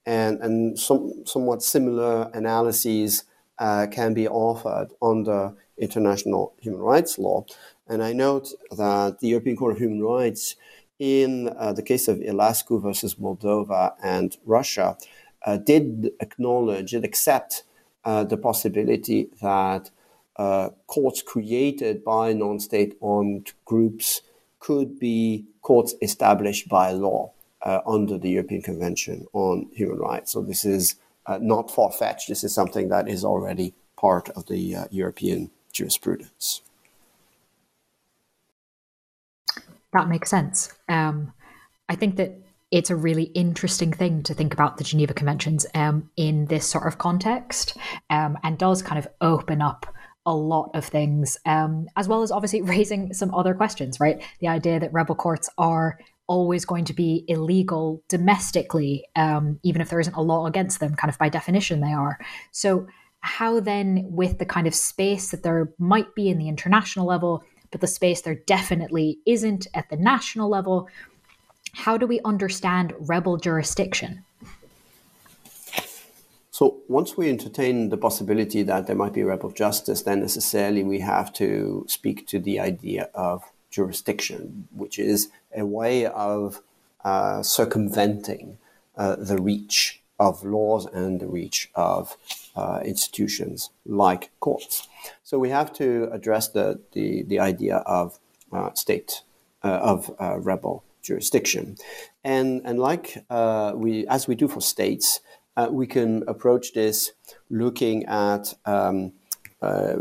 And somewhat similar analyses can be offered under international human rights law. And I note that the European Court of Human Rights, in the case of Ilascu versus Moldova and Russia, did acknowledge and accept the possibility that courts created by non-state armed groups could be courts established by law under the European Convention on Human Rights. So this is not far-fetched. This is something that is already part of the European jurisprudence. That makes sense. I think that it's a really interesting thing to think about the Geneva Conventions in this sort of context, and does kind of open up a lot of things, as well as obviously raising some other questions, right? The idea that rebel courts are always going to be illegal domestically, even if there isn't a law against them, kind of by definition they are. So how then, with the kind of space that there might be in the international level, but the space there definitely isn't at the national level, how do we understand rebel jurisdiction? So once we entertain the possibility that there might be rebel justice, then necessarily we have to speak to the idea of jurisdiction, which is a way of circumventing the reach of laws and the reach of institutions like courts. So we have to address the idea of rebel jurisdiction, and like we do for states, we can approach this looking at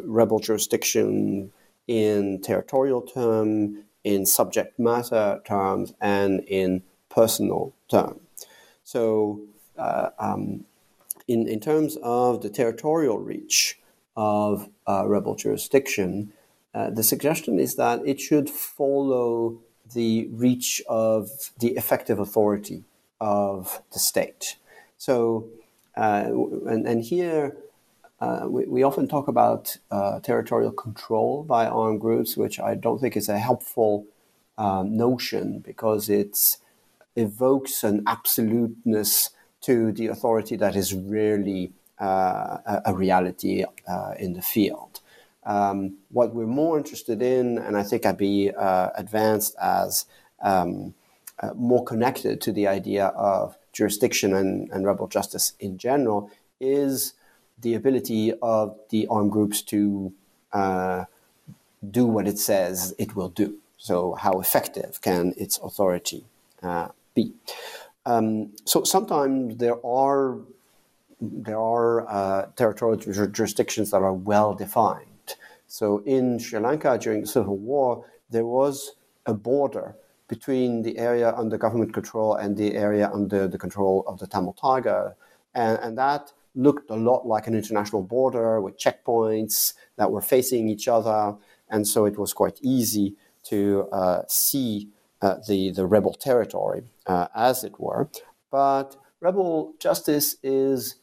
rebel jurisdiction in territorial terms, in subject matter terms, and in personal terms. So in terms of the territorial reach of rebel jurisdiction, the suggestion is that it should follow the reach of the effective authority of the state. So, and here we often talk about territorial control by armed groups, which I don't think is a helpful notion, because it evokes an absoluteness to the authority that is rarely a reality in the field. What we're more interested in, and I think I'd be advanced as more connected to the idea of jurisdiction and rebel justice in general, is the ability of the armed groups to do what it says it will do. So how effective can its authority be? So sometimes there are territorial jurisdictions that are well defined. So in Sri Lanka during the Civil War, there was a border between the area under government control and the area under the control of the Tamil Tiger. And that looked a lot like an international border with checkpoints that were facing each other. And so it was quite easy to see the rebel territory, as it were. But rebel justice is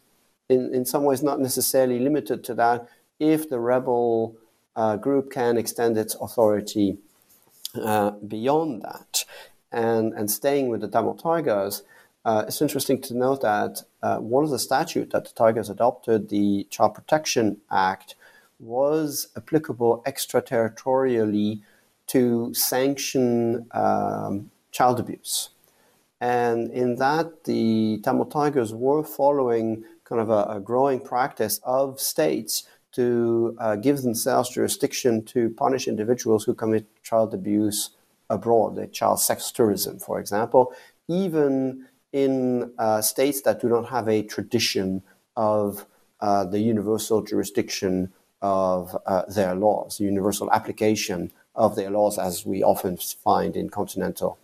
in some ways not necessarily limited to that if the rebel group can extend its authority beyond that. And staying with the Tamil Tigers, it's interesting to note that one of the statutes that the Tigers adopted, the Child Protection Act, was applicable extraterritorially to sanction child abuse. And in that, the Tamil Tigers were following kind of a growing practice of states to give themselves jurisdiction to punish individuals who commit child abuse abroad, like child sex tourism, for example, even in states that do not have a tradition of the universal jurisdiction of their laws, the universal application of their laws, as we often find in continental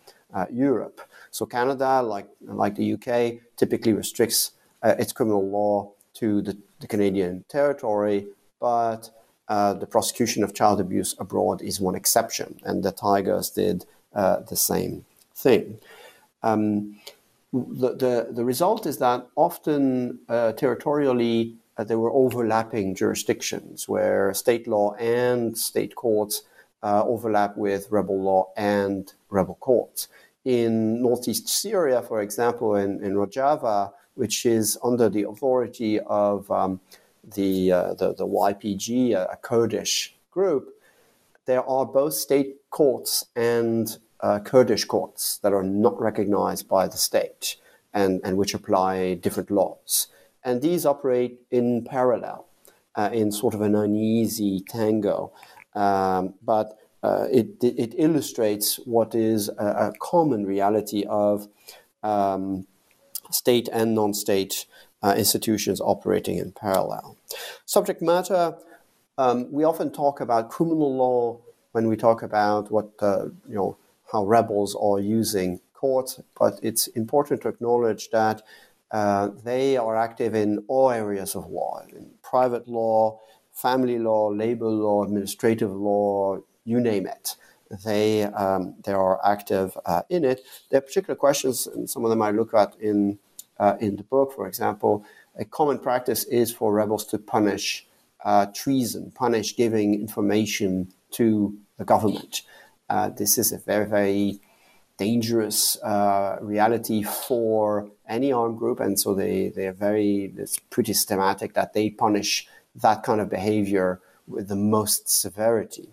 Europe. So Canada, like the UK, typically restricts its criminal law to the Canadian territory, but the prosecution of child abuse abroad is one exception, and the Tigers did the same thing. The result is that often territorially there were overlapping jurisdictions where state law and state courts overlap with rebel law and rebel courts. In northeast Syria, for example, in Rojava, which is under the authority of the YPG, a Kurdish group, there are both state courts and Kurdish courts that are not recognized by the state and which apply different laws. And these operate in parallel in sort of an uneasy tango. But it illustrates what is a common reality of state and non-state institutions operating in parallel. Subject matter, we often talk about criminal law when we talk about what how rebels are using courts, but it's important to acknowledge that they are active in all areas of law, in private law, family law, labor law, administrative law, you name it. They are active in it. There are particular questions, and some of them I look at in the book. For example, a common practice is for rebels to punish treason, punish giving information to the government. This is a very, very dangerous reality for any armed group, and so it's pretty systematic that they punish that kind of behavior with the most severity.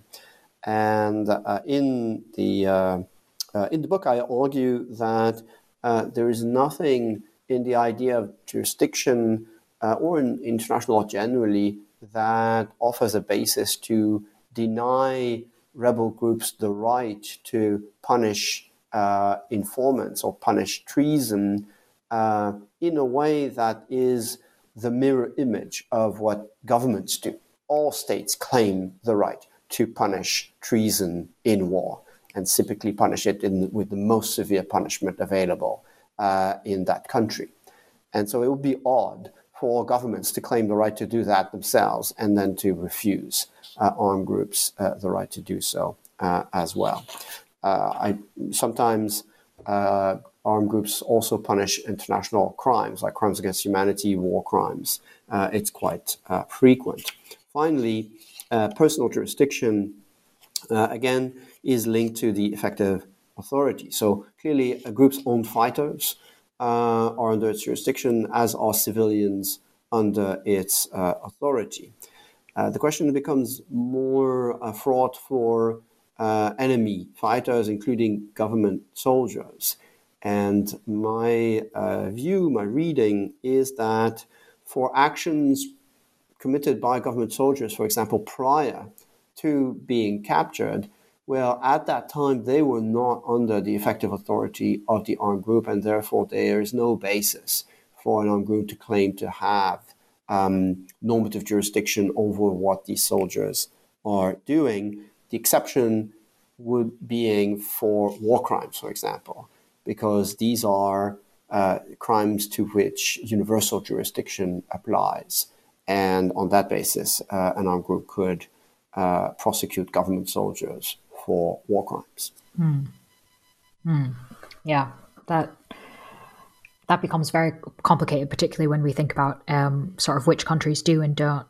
And in the book, I argue that there is nothing in the idea of jurisdiction or in international law generally that offers a basis to deny rebel groups the right to punish informants or punish treason in a way that is the mirror image of what governments do. All states claim the right to punish treason in war, and typically punish it with the most severe punishment available in that country. And so it would be odd for governments to claim the right to do that themselves and then to refuse armed groups the right to do so as well. Sometimes armed groups also punish international crimes, like crimes against humanity, war crimes. It's quite frequent. Finally, personal jurisdiction, again, is linked to the effective authority. So clearly, a group's own fighters are under its jurisdiction, as are civilians under its authority. The question becomes more fraught for enemy fighters, including government soldiers. And my view, my reading, is that for actions committed by government soldiers, for example, prior to being captured, well, at that time, they were not under the effective authority of the armed group, and therefore there is no basis for an armed group to claim to have normative jurisdiction over what these soldiers are doing. The exception would being for war crimes, for example, because these are crimes to which universal jurisdiction applies. And on that basis, an armed group could prosecute government soldiers for war crimes. Mm. Mm. Yeah, that becomes very complicated, particularly when we think about sort of which countries do and don't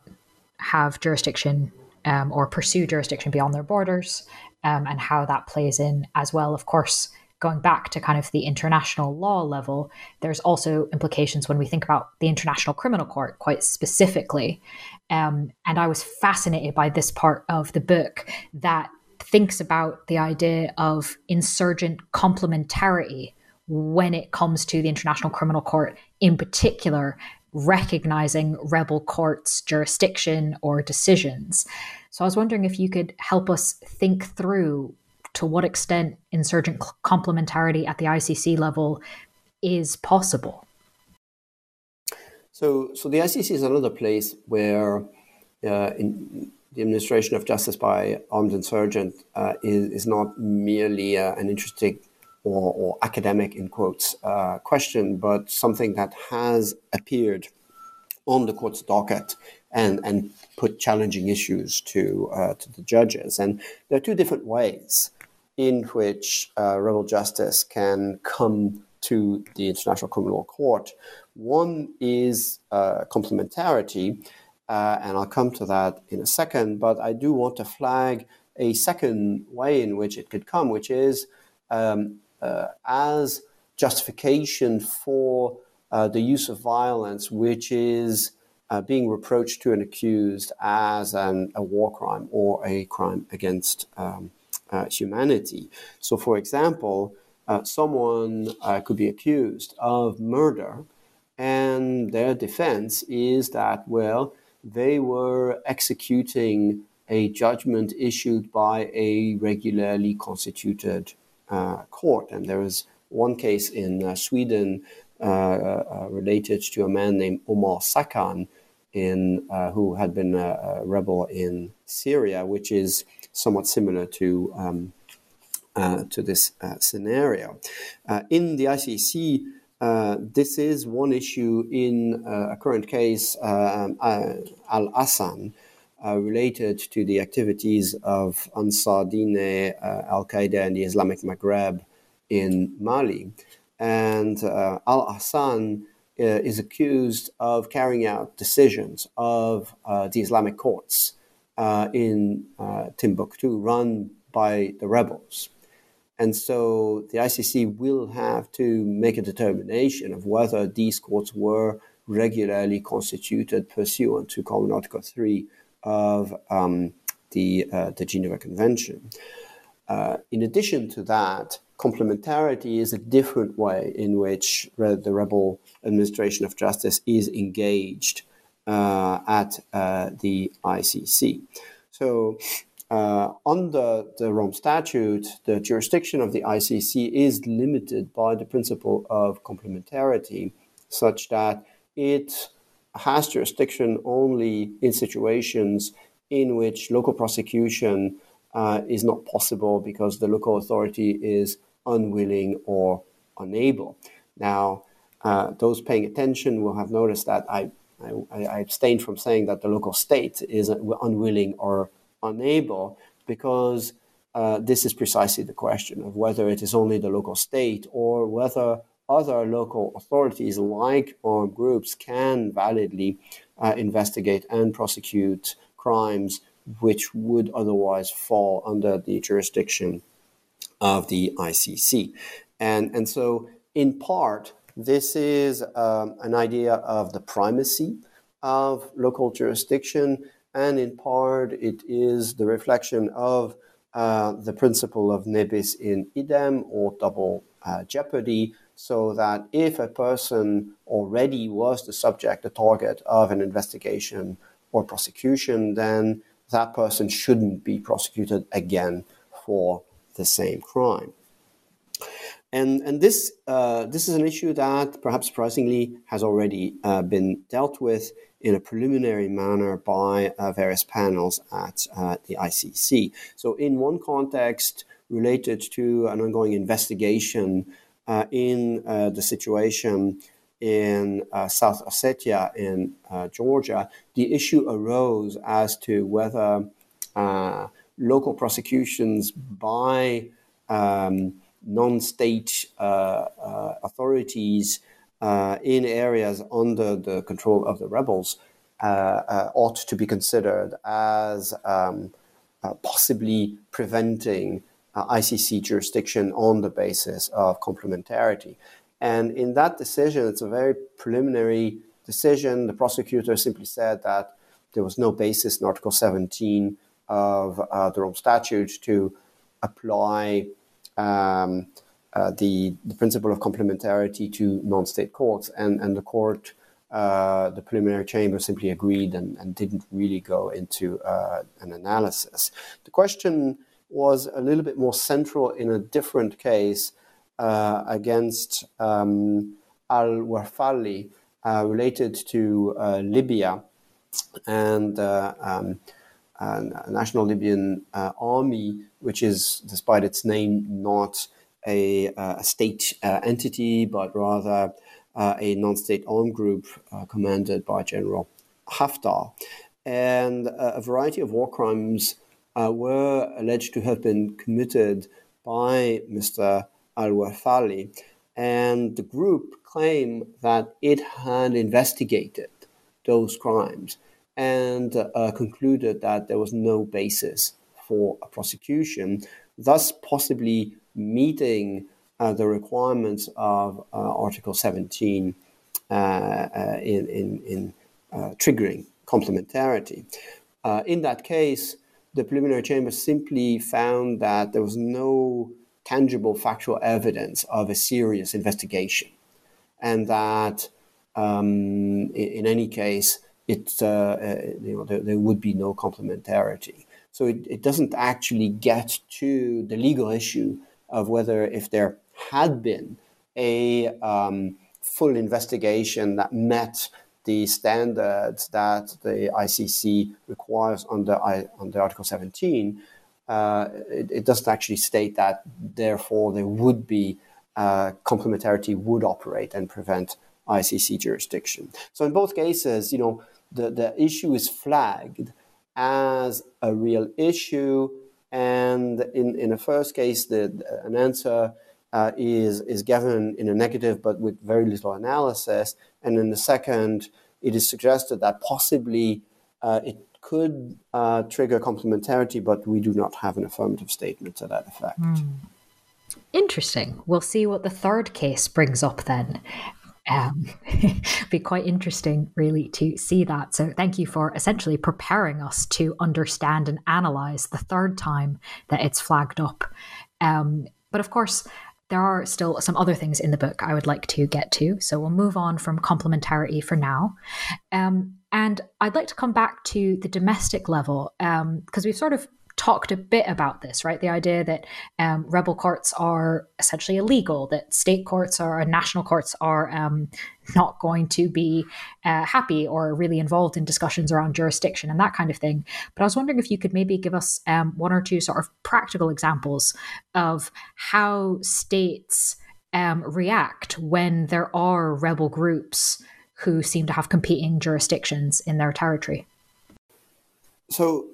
have jurisdiction or pursue jurisdiction beyond their borders, and how that plays in as well. Of course, going back to kind of the international law level, there's also implications when we think about the International Criminal Court quite specifically. And I was fascinated by this part of the book that thinks about the idea of insurgent complementarity when it comes to the International Criminal Court, in particular, recognizing rebel courts' jurisdiction or decisions. So I was wondering if you could help us think through to what extent insurgent complementarity at the ICC level is possible. So the ICC is another place where in the administration of justice by armed insurgent is not merely an interesting or academic, in quotes, question, but something that has appeared on the court's docket and put challenging issues to the judges. And there are two different ways in which rebel justice can come to the International Criminal Court. One is complementarity, and I'll come to that in a second, but I do want to flag a second way in which it could come, which is as justification for the use of violence, which is being reproached to an accused as a war crime or a crime against humanity. So, for example, someone could be accused of murder, and their defense is that, well, they were executing a judgment issued by a regularly constituted court. And there is one case in Sweden related to a man named Omar Sakan, who had been a rebel in Syria, which is somewhat similar to scenario. In the ICC, this is one issue in a current case, Al Hassan, related to the activities of Ansar Dine, Al-Qaeda, and the Islamic Maghreb in Mali. And Al Hassan is accused of carrying out decisions of the Islamic courts in Timbuktu, run by the rebels. And so the ICC will have to make a determination of whether these courts were regularly constituted pursuant to Common Article 3 of the Geneva Convention. In addition to that, complementarity is a different way in which the rebel administration of justice is engaged at the ICC. So under the Rome Statute, the jurisdiction of the ICC is limited by the principle of complementarity, such that it has jurisdiction only in situations in which local prosecution is not possible because the local authority is unwilling or unable. Now, those paying attention will have noticed that I abstained from saying that the local state is unwilling or unable, because this is precisely the question of whether it is only the local state or whether other local authorities like armed groups can validly investigate and prosecute crimes which would otherwise fall under the jurisdiction of the ICC. And so, in part, this is an idea of the primacy of local jurisdiction, and in part, it is the reflection of the principle of nebis in idem, or double jeopardy, so that if a person already was the subject, the target of an investigation or prosecution, then that person shouldn't be prosecuted again for the same crime. And this this is an issue that, perhaps surprisingly, has already been dealt with in a preliminary manner by various panels at the ICC. So in one context related to an ongoing investigation in the situation in South Ossetia in Georgia, the issue arose as to whether local prosecutions by non-state authorities in areas under the control of the rebels ought to be considered as possibly preventing ICC jurisdiction on the basis of complementarity. And in that decision, it's a very preliminary decision. The prosecutor simply said that there was no basis in Article 17 of the Rome Statute to apply the principle of complementarity to non-state courts. And the court, the preliminary chamber, simply agreed and didn't really go into an analysis. The question was a little bit more central in a different case against Al-Warfali, related to Libya and National Libyan Army, which is, despite its name, not a state entity, but rather a non-state armed group commanded by General Haftar. And a variety of war crimes were alleged to have been committed by Mr. Al-Warfali, and the group claimed that it had investigated those crimes and concluded that there was no basis for a prosecution, thus possibly meeting the requirements of Article 17 in triggering complementarity. In that case, the preliminary chamber simply found that there was no tangible factual evidence of a serious investigation, and that in any case, there would be no complementarity. So it doesn't actually get to the legal issue of whether, if there had been a full investigation that met the standards that the ICC requires under Article 17, It doesn't actually state that, therefore, there would be complementarity would operate and prevent ICC jurisdiction. So in both cases, you know, the issue is flagged as a real issue. And in the first case, an answer is given in a negative, but with very little analysis. And in the second, it is suggested that possibly it could trigger complementarity, but we do not have an affirmative statement to that effect. Interesting. We'll see what the third case brings up then. Be quite interesting, really, to see that. So thank you for essentially preparing us to understand and analyze the third time that it's flagged up. But of course, there are still some other things in the book I would like to get to. So we'll move on from complementarity for now. And I'd like to come back to the domestic level, because we've sort of talked a bit about this, right? The idea that rebel courts are essentially illegal, that state courts or national courts are not going to be happy or really involved in discussions around jurisdiction and that kind of thing. But I was wondering if you could maybe give us one or two sort of practical examples of how states react when there are rebel groups who seem to have competing jurisdictions in their territory. So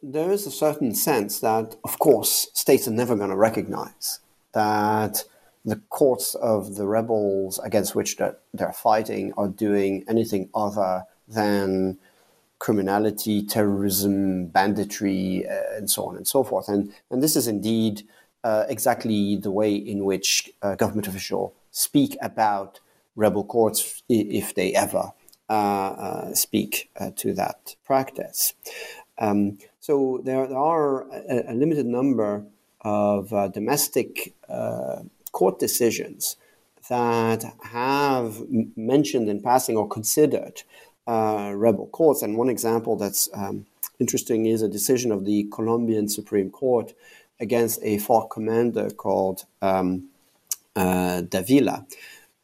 there is a certain sense that, of course, states are never going to recognize that the courts of the rebels against which they're fighting are doing anything other than criminality, terrorism, banditry, and so on and so forth. And this is indeed exactly the way in which government officials speak about rebel courts, if they ever speak to that practice. So there are a limited number of domestic court decisions that have mentioned in passing or considered rebel courts. And one example that's interesting is a decision of the Colombian Supreme Court against a FARC commander called Davila,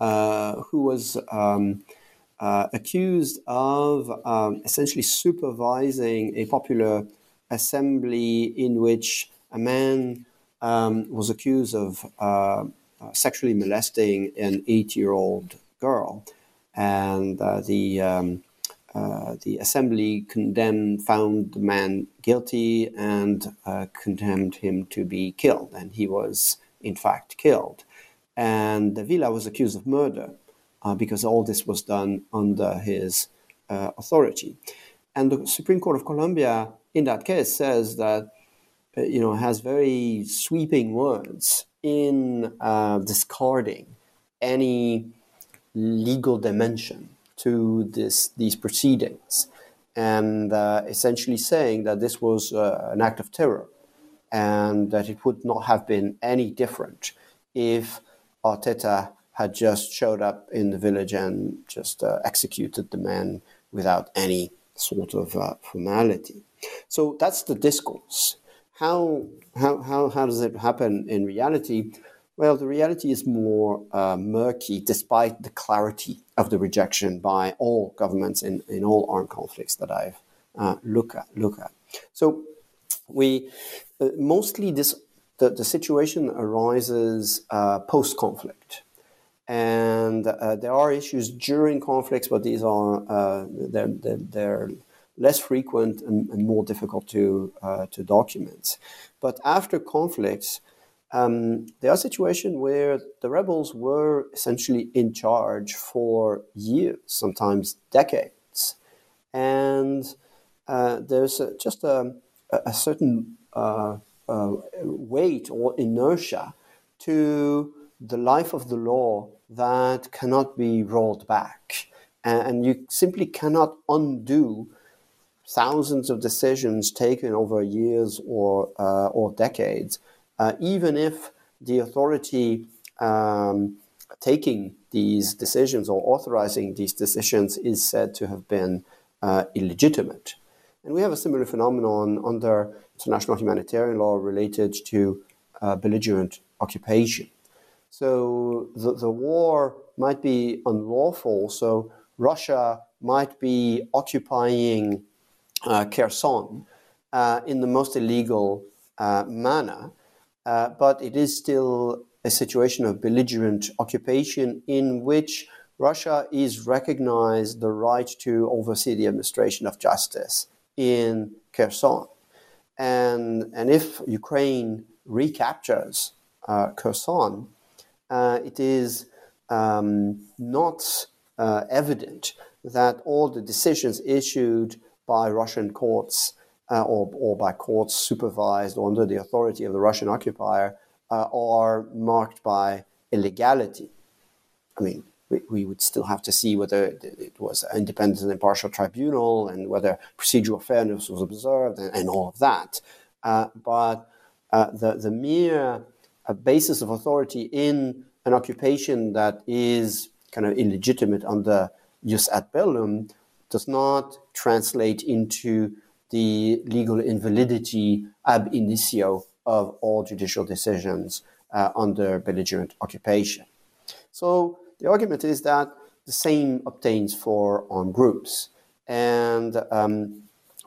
who was accused of essentially supervising a popular assembly in which a man was accused of sexually molesting an 8-year-old girl. And the assembly found the man guilty and condemned him to be killed. And he was, in fact, killed. And Davila was accused of murder, because all this was done under his authority. And the Supreme Court of Colombia, in that case, says that, you know, has very sweeping words in discarding any legal dimension to these proceedings, and essentially saying that this was an act of terror, and that it would not have been any different if Arteta had just showed up in the village and just executed the man without any sort of formality. So that's the discourse. How does it happen in reality? Well, the reality is more murky, despite the clarity of the rejection by all governments in all armed conflicts that I've looked at. So we mostly the situation arises post-conflict. And there are issues during conflicts, but these are they're less frequent and more difficult to document. But after conflicts, there are situations where the rebels were essentially in charge for years, sometimes decades, and there's just a certain weight or inertia to the life of the law that cannot be rolled back. And you simply cannot undo thousands of decisions taken over years or decades, even if the authority taking these decisions or authorizing these decisions is said to have been illegitimate. And we have a similar phenomenon under international humanitarian law related to belligerent occupation. So the war might be unlawful. So Russia might be occupying Kherson in the most illegal manner, but it is still a situation of belligerent occupation in which Russia is recognized the right to oversee the administration of justice in Kherson. And if Ukraine recaptures Kherson, it is not evident that all the decisions issued by Russian courts or by courts supervised or under the authority of the Russian occupier are marked by illegality. I mean, we would still have to see whether it was an independent and impartial tribunal and whether procedural fairness was observed and all of that. But the mere basis of authority in an occupation that is kind of illegitimate under jus ad bellum does not translate into the legal invalidity ab initio of all judicial decisions under belligerent occupation. So the argument is that the same obtains for armed groups, and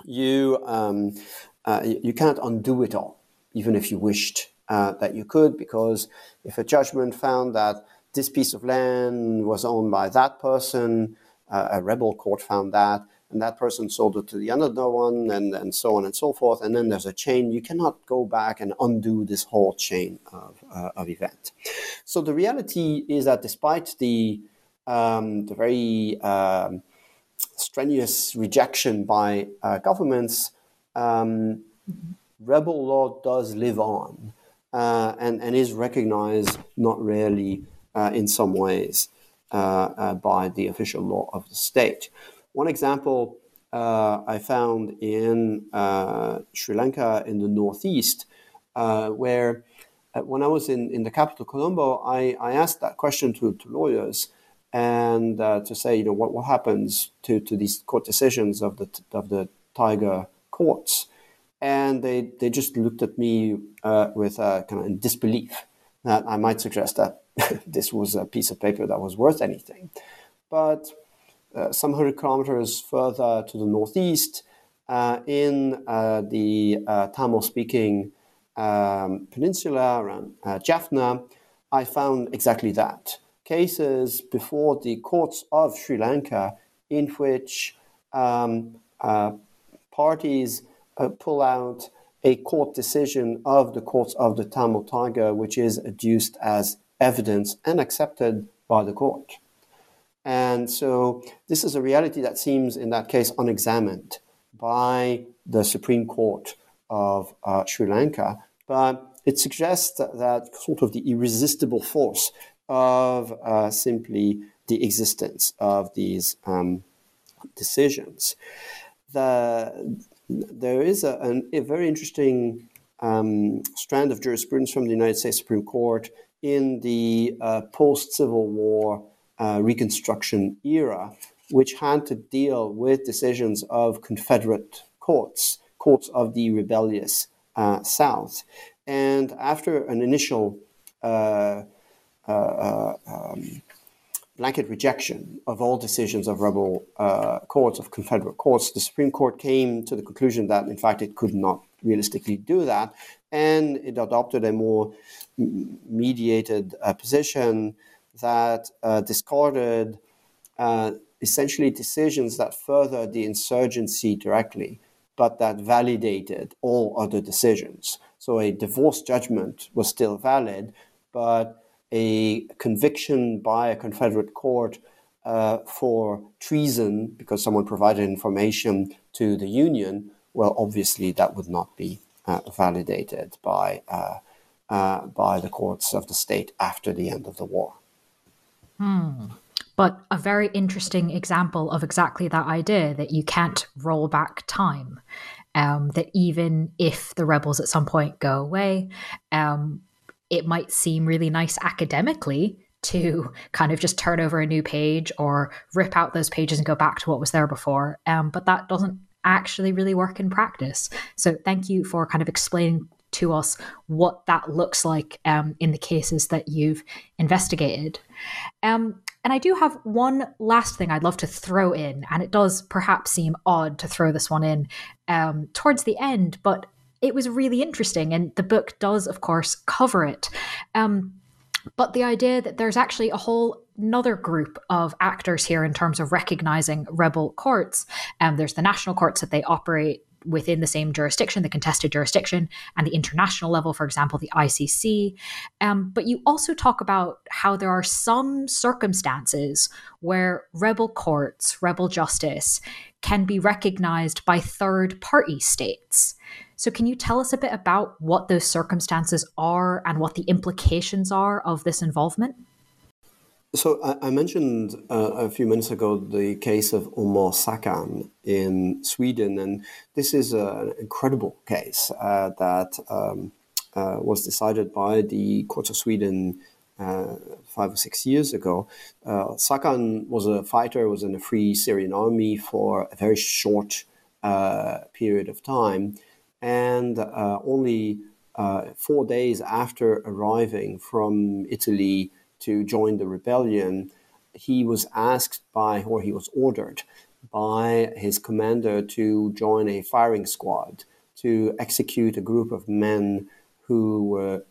you can't undo it all, even if you wished that you could, because if a judgment found that this piece of land was owned by that person, a rebel court found that, and that person sold it to the another one, and so on and so forth, and then there's a chain. You cannot go back and undo this whole chain of events. So the reality is that despite the very strenuous rejection by governments, rebel law does live on and is recognized not rarely in some ways by the official law of the state. One example I found in Sri Lanka in the northeast, where when I was in the capital, Colombo, I asked that question to lawyers and to say, you know, what happens to these court decisions of the Tiger courts? And they just looked at me with kind of disbelief that I might suggest that this was a piece of paper that was worth anything. But some 100 kilometers further to the northeast, in the Tamil-speaking peninsula around Jaffna, I found exactly that. Cases before the courts of Sri Lanka in which parties pull out a court decision of the courts of the Tamil Tiger, which is adduced as evidence and accepted by the court. And so this is a reality that seems, in that case, unexamined by the Supreme Court of Sri Lanka. But it suggests that sort of the irresistible force of simply the existence of these decisions. There is a very interesting strand of jurisprudence from the United States Supreme Court in the post-Civil War Reconstruction era, which had to deal with decisions of Confederate courts of the rebellious South. And after an initial blanket rejection of all decisions of rebel courts, of Confederate courts, the Supreme Court came to the conclusion that, in fact, it could not realistically do that, and it adopted a more mediated position that discarded essentially decisions that furthered the insurgency directly, but that validated all other decisions. So a divorce judgment was still valid, but a conviction by a Confederate court for treason because someone provided information to the Union, well, obviously that would not be validated by the courts of the state after the end of the war. But a very interesting example of exactly that idea that you can't roll back time, that even if the rebels at some point go away, it might seem really nice academically to kind of just turn over a new page or rip out those pages and go back to what was there before. But that doesn't actually really work in practice. So thank you for kind of explaining to us what that looks like in the cases that you've investigated. And I do have one last thing I'd love to throw in, and it does perhaps seem odd to throw this one in towards the end, but it was really interesting. And the book does, of course, cover it. But the idea that there's actually a whole another group of actors here in terms of recognizing rebel courts. There's the national courts that they operate within the same jurisdiction, the contested jurisdiction, and the international level, for example, the ICC. But you also talk about how there are some circumstances where rebel courts, rebel justice, can be recognized by third-party states. So can you tell us a bit about what those circumstances are and what the implications are of this involvement? So I mentioned a few minutes ago the case of Omar Sakan in Sweden, and this is an incredible case that was decided by the courts of Sweden 5 or 6 years ago. Sakan was a fighter, was in the Free Syrian Army for a very short period of time, and only 4 days after arriving from Italy to join the rebellion, he was asked by, or he was ordered by his commander to join a firing squad to execute a group of men who were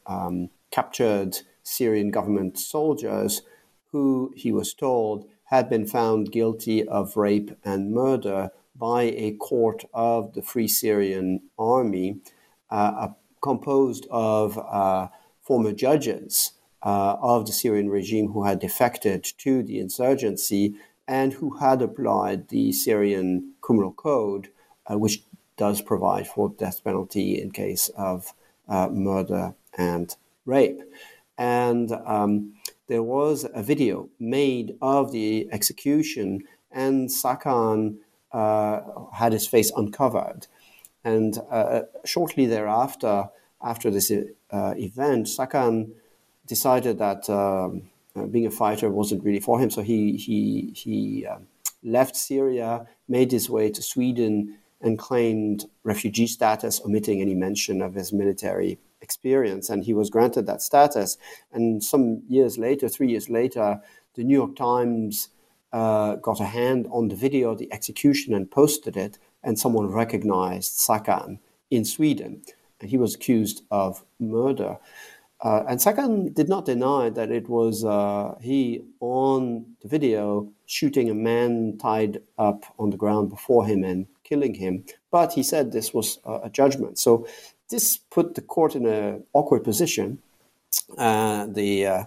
captured Syrian government soldiers who, he was told, had been found guilty of rape and murder by a court of the Free Syrian Army composed of former judges of the Syrian regime who had defected to the insurgency and who had applied the Syrian criminal code, which does provide for death penalty in case of murder and rape. And there was a video made of the execution, and Sakan had his face uncovered. And shortly thereafter, after this event, Sakan decided that being a fighter wasn't really for him, so he left Syria, made his way to Sweden, and claimed refugee status, omitting any mention of his military experience. And he was granted that status. And some years later, 3 years later, the New York Times got a hand on the video of the execution and posted it, and someone recognized Sakan in Sweden. And he was accused of murder. And Sakan did not deny that it was he on the video shooting a man tied up on the ground before him and killing him. But he said this was a judgment. So this put the court in an awkward position, the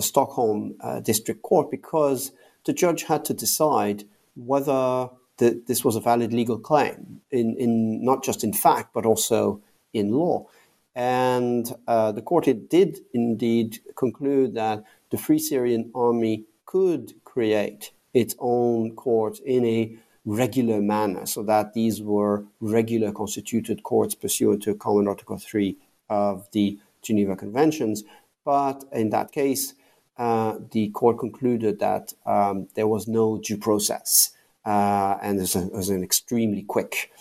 Stockholm District Court, because the judge had to decide whether this was a valid legal claim, in not just in fact, but also in law. And the court did indeed conclude that the Free Syrian Army could create its own court in a regular manner, so that these were regular constituted courts pursuant to Common Article 3 of the Geneva Conventions. But in that case, the court concluded that there was no due process, and this was an extremely quick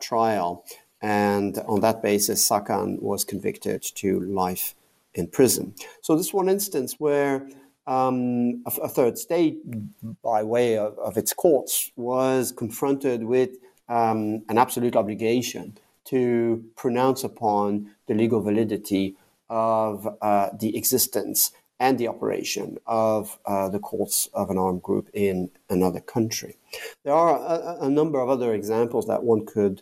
trial. And on that basis, Sakan was convicted to life in prison. So this one instance where a third state, by way of its courts, was confronted with an absolute obligation to pronounce upon the legal validity of the existence and the operation of the courts of an armed group in another country. There are a number of other examples that one could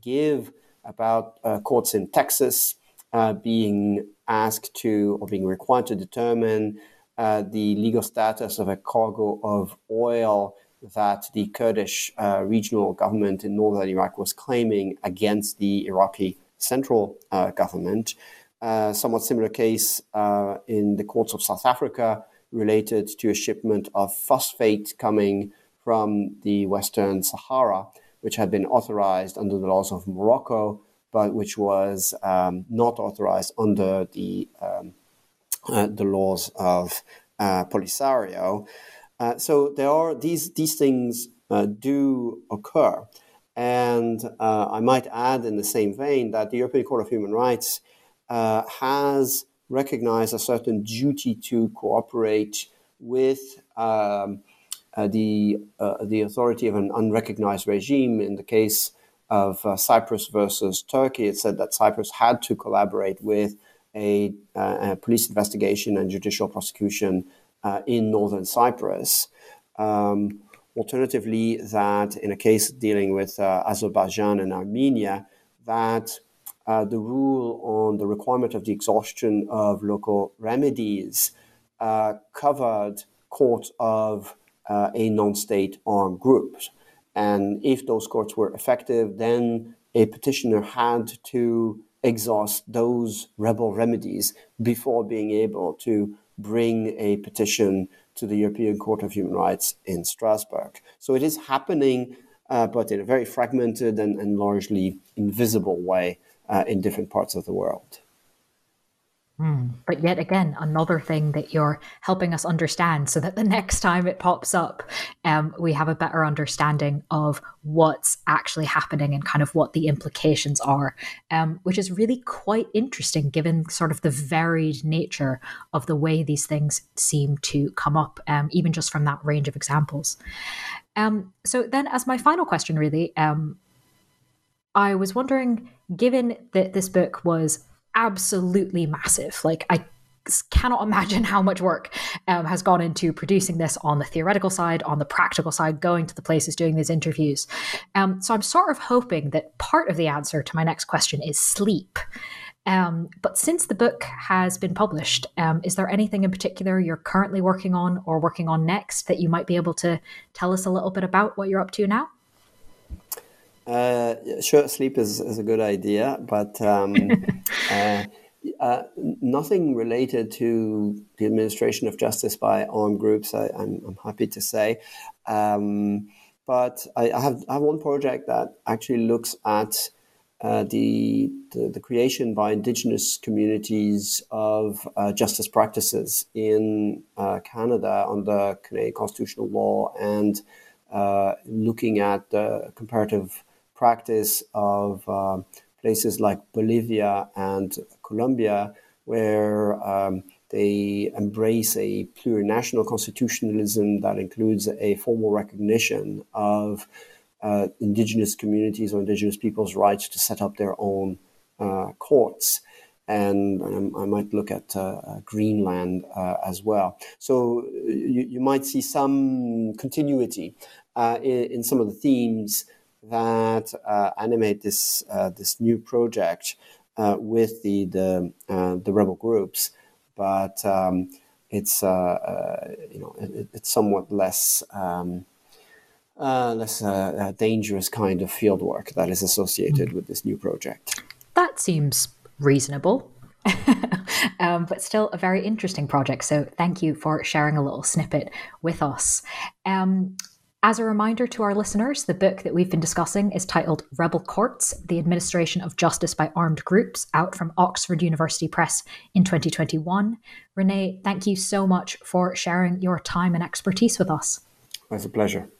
give about courts in Texas being asked to, or being required to, determine the legal status of a cargo of oil that the Kurdish regional government in northern Iraq was claiming against the Iraqi central government. Somewhat similar case in the courts of South Africa related to a shipment of phosphate coming from the Western Sahara, which had been authorized under the laws of Morocco, but which was not authorized under the laws of Polisario. So there are these things do occur. And I might add in the same vein that the European Court of Human Rights has recognized a certain duty to cooperate with the authority of an unrecognized regime in the case of Cyprus versus Turkey, it said that Cyprus had to collaborate with a police investigation and judicial prosecution in northern Cyprus. Alternatively, that in a case dealing with Azerbaijan and Armenia, that the rule on the requirement of the exhaustion of local remedies covered courts of a non-state armed group. And if those courts were effective, then a petitioner had to exhaust those rebel remedies before being able to bring a petition to the European Court of Human Rights in Strasbourg. So it is happening, but in a very fragmented and largely invisible way in different parts of the world. But yet again, another thing that you're helping us understand so that the next time it pops up, we have a better understanding of what's actually happening and kind of what the implications are, which is really quite interesting given sort of the varied nature of the way these things seem to come up, even just from that range of examples. So then as my final question, really, I was wondering, given that this book was absolutely massive. Like, I cannot imagine how much work has gone into producing this on the theoretical side, on the practical side, going to the places, doing these interviews. So I'm sort of hoping that part of the answer to my next question is sleep. But since the book has been published, is there anything in particular you're currently working on or working on next that you might be able to tell us a little bit about what you're up to now? Sure, sleep is a good idea, but nothing related to the administration of justice by armed groups, I'm happy to say. But I have one project that actually looks at the creation by indigenous communities of justice practices in Canada under Canadian constitutional law, and looking at the comparative practice of places like Bolivia and Colombia, where they embrace a plurinational constitutionalism that includes a formal recognition of indigenous communities or indigenous people's rights to set up their own courts. And I might look at Greenland as well. So you might see some continuity in some of the themes that animate this new project with the rebel groups, but it's it's somewhat less dangerous kind of fieldwork that is associated with this new project. That seems reasonable, but still a very interesting project. So thank you for sharing a little snippet with us. As a reminder to our listeners, the book that we've been discussing is titled Rebel Courts, The Administration of Justice by Armed Groups, out from Oxford University Press in 2021. Renee, thank you so much for sharing your time and expertise with us. It was a pleasure.